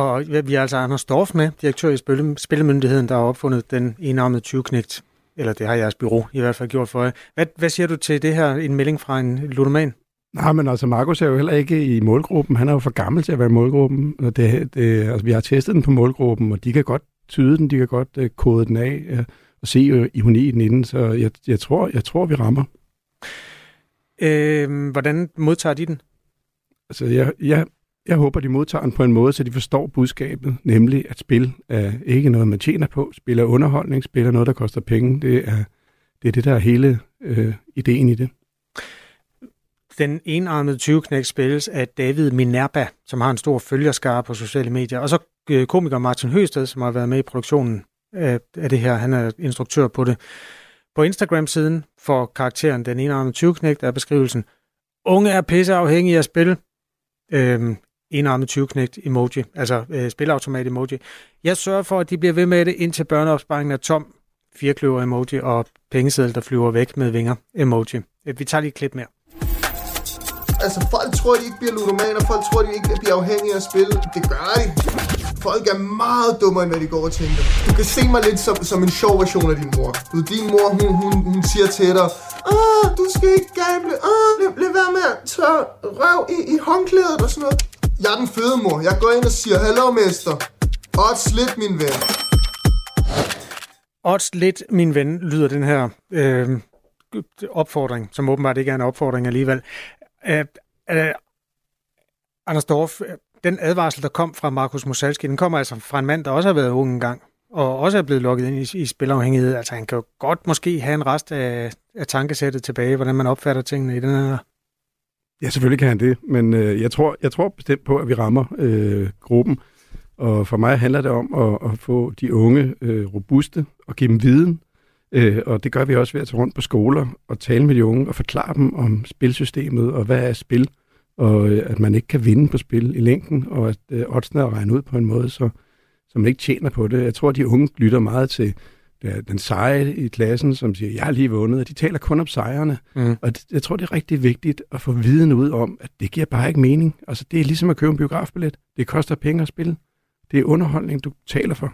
Og vi er altså Anders Dorph med, direktør i Spillemyndigheden, der har opfundet den enarmede tyveknægt. Eller det har jeres bureau i hvert fald gjort for jer. Hvad siger du til det her, en melding fra en ludoman? Nej, men altså Markus er jo heller ikke i målgruppen. Han er jo for gammel til at være i målgruppen. Og altså, vi har testet den på målgruppen, og de kan godt tyde den, de kan godt kode den af og se ironi i den inden. Så jeg tror, vi rammer. Hvordan modtager de den? Altså, jeg håber, de modtager den på en måde, så de forstår budskabet, nemlig at spil er ikke noget, man tjener på. Spil er underholdning, spil er noget, der koster penge. Det er det, der er hele ideen i det. Den enarmede 20-knægt spilles af David Minerba, som har en stor følgerskare på sociale medier. Og så komiker Martin Høsted, som har været med i produktionen af det her. Han er instruktør på det. På Instagram-siden for karakteren Den enarmede 20-knægt er beskrivelsen: unge er pisseafhængige af spil. Enarmet 20-knægt emoji, altså spilautomat emoji. Jeg sørger for, at de bliver ved med det, indtil børneopsparingen er tom. Firkløver emoji og pengeseddel, der flyver væk med vinger emoji. Vi tager lige et klip mere. Altså folk tror, de ikke bliver ludomaner, folk tror, de ikke bliver afhængige af spil. Det gør de. Folk er meget dummere, end hvad de går og tænker. Du kan se mig lidt som en sjov version af din mor. Din mor, hun siger til dig, du skal ikke gamble, lad være med at tørre røv i håndklædet og sådan noget. Jeg er den fede mor. Jeg går ind og siger, hallo mester, odds lidt, min ven. Odds lidt, min ven, lyder den her opfordring, som åbenbart ikke er en opfordring alligevel. Anders Dorph, den advarsel, der kom fra Markus Musalski, den kommer altså fra en mand, der også har været ung engang, og også er blevet lukket ind i spilafhængighed. Altså, han kan jo godt måske have en rest af tankesættet tilbage, hvordan man opfatter tingene i den her. Ja, selvfølgelig kan han det, men jeg tror bestemt på, at vi rammer gruppen. Og for mig handler det om at få de unge robuste og give dem viden. Og det gør vi også ved at tage rundt på skoler og tale med de unge og forklare dem om spilsystemet og hvad er spil, og at man ikke kan vinde på spil i længden, og at oddsene er regnet ud på en måde, så man ikke tjener på det. Jeg tror, at de unge lytter meget til den seje i klassen, som siger, jeg har lige vundet, og de taler kun om sejrene. Mm. Og jeg tror, det er rigtig vigtigt at få viden ud om, at det giver bare ikke mening. Altså, det er ligesom at købe en biografbillet. Det koster penge at spille. Det er underholdning, du taler for.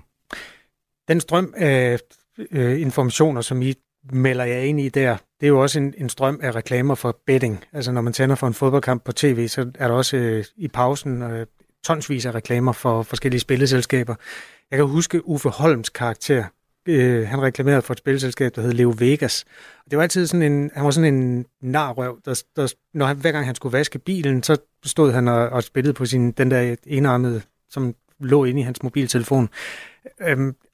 Den strøm af informationer, som I melder jer ind i der, det er jo også en strøm af reklamer for betting. Altså når man tænder for en fodboldkamp på tv, så er der også i pausen tonsvis af reklamer for forskellige spilleselskaber. Jeg kan huske Uffe Holms karakter. Han reklamerede for et spilleselskab, der hed Leo Vegas. Det var altid sådan en, han var sådan en narrøv, der når han, hver gang han skulle vaske bilen, så stod han og spillede på den der enarmede, som lå inde i hans mobiltelefon.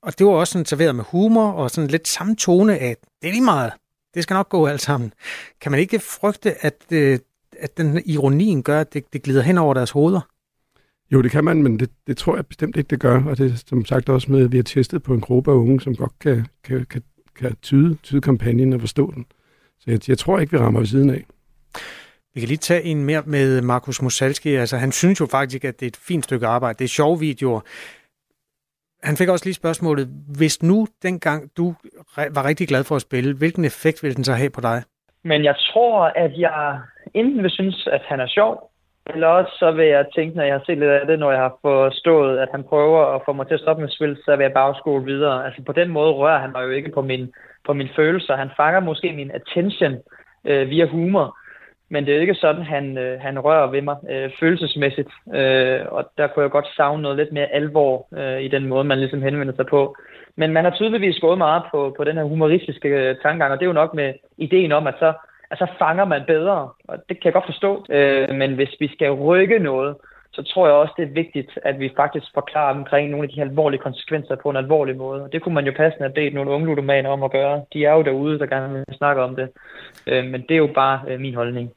Og det var også sådan serveret med humor og sådan lidt samme tone af, det er lige meget, det skal nok gå alt sammen. Kan man ikke frygte, at den ironien gør, at det glider hen over deres hoveder? Jo, det kan man, men det tror jeg bestemt ikke, det gør. Og det er som sagt også med, at vi har testet på en gruppe af unge, som godt kan tyde kampagnen og forstå den. Så jeg tror ikke, vi rammer ved siden af. Vi kan lige tage en mere med Markus Musalski. Altså, han synes jo faktisk, at det er et fint stykke arbejde. Det er sjove videoer. Han fik også lige spørgsmålet, hvis nu dengang du var rigtig glad for at spille, hvilken effekt ville den så have på dig? Men jeg tror, at jeg enten vil synes, at han er sjov, eller også så vil jeg tænke, når jeg har set lidt af det, når jeg har forstået, at han prøver at få mig til at stoppe med spil, så vil jeg bare skole videre. Altså på den måde rører han mig jo ikke på mine følelser. Han fanger måske min attention via humor, men det er jo ikke sådan, han rører ved mig følelsesmæssigt. Og der kunne jeg godt savne noget lidt mere alvor i den måde, man ligesom henvender sig på. Men man har tydeligvis gået meget på den her humoristiske tankegang, og det er jo nok med ideen om, at så fanger man bedre, og det kan jeg godt forstå. Men hvis vi skal rykke noget, så tror jeg også, det er vigtigt, at vi faktisk forklarer omkring nogle af de alvorlige konsekvenser på en alvorlig måde. Og det kunne man jo passende have bedt nogle unge ludomaner om at gøre. De er jo derude, der gerne vil snakke om det. Men det er jo bare min holdning.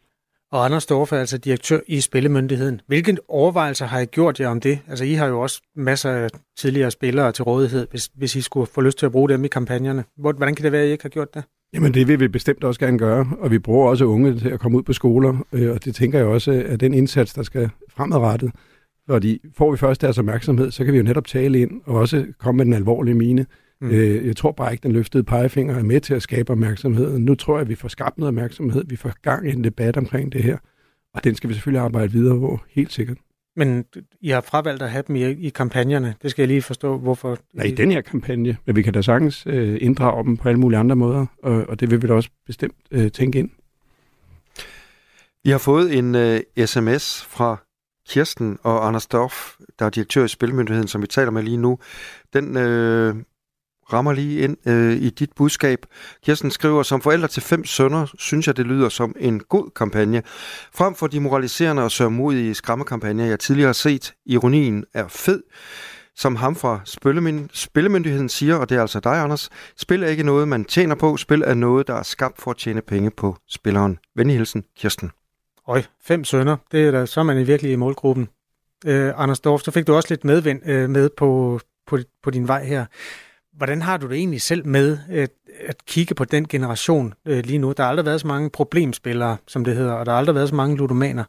Og Anders Dorph, altså direktør i Spillemyndigheden. Hvilke overvejelser har I gjort jer om det? Altså, I har jo også masser af tidligere spillere til rådighed, hvis I skulle få lyst til at bruge dem i kampagnerne. Hvordan kan det være, at I ikke har gjort det? Jamen, det vil vi bestemt også gerne gøre, og vi bruger også unge til at komme ud på skoler, og det tænker jeg også er den indsats, der skal fremadrettet. Fordi får vi først deres opmærksomhed, så kan vi jo netop tale ind og også komme med den alvorlige mine. Jeg tror bare ikke, den løftede pegefinger er med til at skabe opmærksomheden. Nu tror jeg, at vi får skabt noget opmærksomhed, vi får gang i en debat omkring det her, og den skal vi selvfølgelig arbejde videre på, helt sikkert. Men I har fravalgt at have dem i kampagnerne. Det skal jeg lige forstå, hvorfor. Nej, i den her kampagne. Men vi kan da sagtens inddrage dem på alle mulige andre måder, og det vil vi da også bestemt tænke ind. Vi har fået en sms fra Kirsten og Anders Dorph, der er direktør i Spillemyndigheden, som vi taler med lige nu. Den rammer lige ind i dit budskab. Kirsten skriver, som forældre til 5 sønner, synes jeg, det lyder som en god kampagne. Frem for de moraliserende og sørmodige skræmmekampagner, jeg tidligere har set, ironien er fed. Som ham fra Spillemyndigheden siger, og det er altså dig, Anders, spil er ikke noget, man tjener på. Spil er noget, der er skabt for at tjene penge på spilleren. Venlig hilsen, Kirsten. Øj, 5 sønner. Det er da, så er man virkelig i målgruppen. Anders Dorph, så fik du også lidt medvind med på din vej her. Hvordan har du det egentlig selv med at kigge på den generation lige nu? Der har aldrig været så mange problemspillere, som det hedder, og der har aldrig været så mange ludomaner,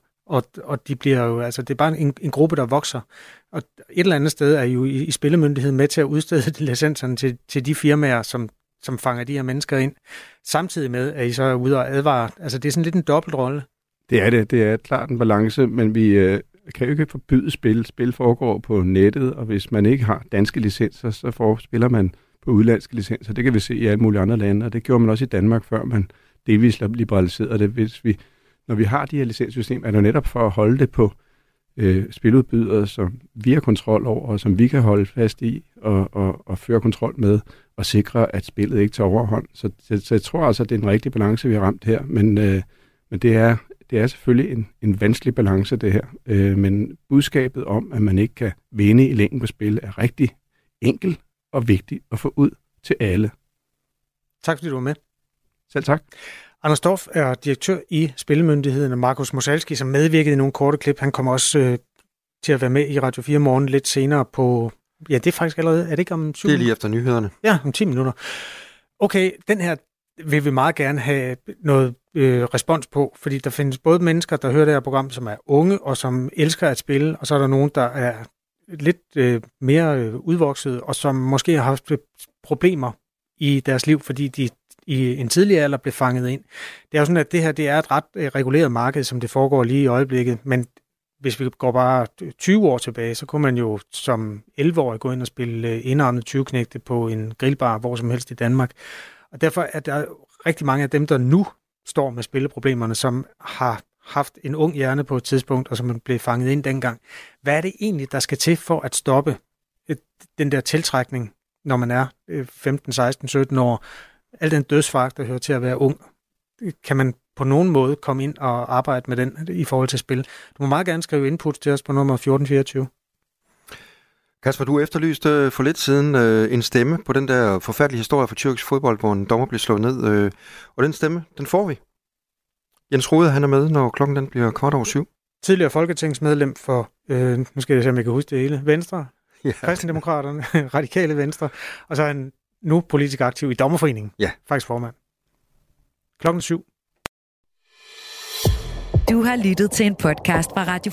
og de bliver jo, altså, det er bare en gruppe, der vokser. Og et eller andet sted er jo i Spillemyndigheden med til at udstede licenserne til de firmaer, som fanger de her mennesker ind, samtidig med, at I så er ude og advare. Altså, det er sådan lidt en dobbeltrolle. Det er det. Det er klart en balance, men vi kan jo ikke forbyde spil. Spil foregår på nettet, og hvis man ikke har danske licenser, så spiller man på udenlandske licenser. Det kan vi se i alle mulige andre lande, og det gjorde man også i Danmark, før man delvis liberaliserede det. Når vi har de her licenssystem, er det netop for at holde det på spiludbydere, som vi har kontrol over, og som vi kan holde fast i og føre kontrol med, og sikre, at spillet ikke tager overhånd. Så jeg tror altså, at det er en rigtig balance, vi har ramt her, men det er selvfølgelig en vanskelig balance, det her. Men budskabet om, at man ikke kan vinde i længden på spil, er rigtig enkel og vigtig at få ud til alle. Tak fordi du var med. Selv tak. Anders Dorph er direktør i Spillemyndigheden, og Markus Musalski, som medvirkede i nogle korte klip, han kommer også til at være med i Radio 4 Morgen lidt senere på... Ja, det er faktisk allerede... Er det ikke om 7 minutter? Det er lige efter nyhederne. Ja, om 10 minutter. Okay, den her vil vi meget gerne have noget respons på, fordi der findes både mennesker, der hører det her program, som er unge og som elsker at spille, og så er der nogen, der er lidt mere udvokset, og som måske har haft problemer i deres liv, fordi de i en tidlig alder blev fanget ind. Det er jo sådan, at det her, det er et ret reguleret marked, som det foregår lige i øjeblikket, men hvis vi går bare 20 år tilbage, så kunne man jo som 11-årig gå ind og spille indarmet 20-knægte på en grillbar, hvor som helst i Danmark. Og derfor er der rigtig mange af dem, der nu står med spilleproblemerne, som har haft en ung hjerne på et tidspunkt, og som man blev fanget ind dengang. Hvad er det egentlig, der skal til for at stoppe den der tiltrækning, når man er 15, 16, 17 år? Al den dødsfart, der hører til at være ung, kan man på nogen måde komme ind og arbejde med den i forhold til spil? Du må meget gerne skrive input til os på nummer 1424. Kasper, du efterlyste for lidt siden en stemme på den der forfærdelige historie for tyrkisk fodbold, hvor en dommer blev slået ned. Og den stemme, den får vi. Jens Rode, han er med, når klokken den bliver kvart over 7. Tidligere folketingsmedlem for, nu skal jeg se, om jeg kan huske det hele, Venstre, ja. Kristendemokraterne, Radikale Venstre, og så er han nu politisk aktiv i Dommerforeningen, ja. Faktisk formand. Klokken 7. Du har lyttet til en podcast fra Radio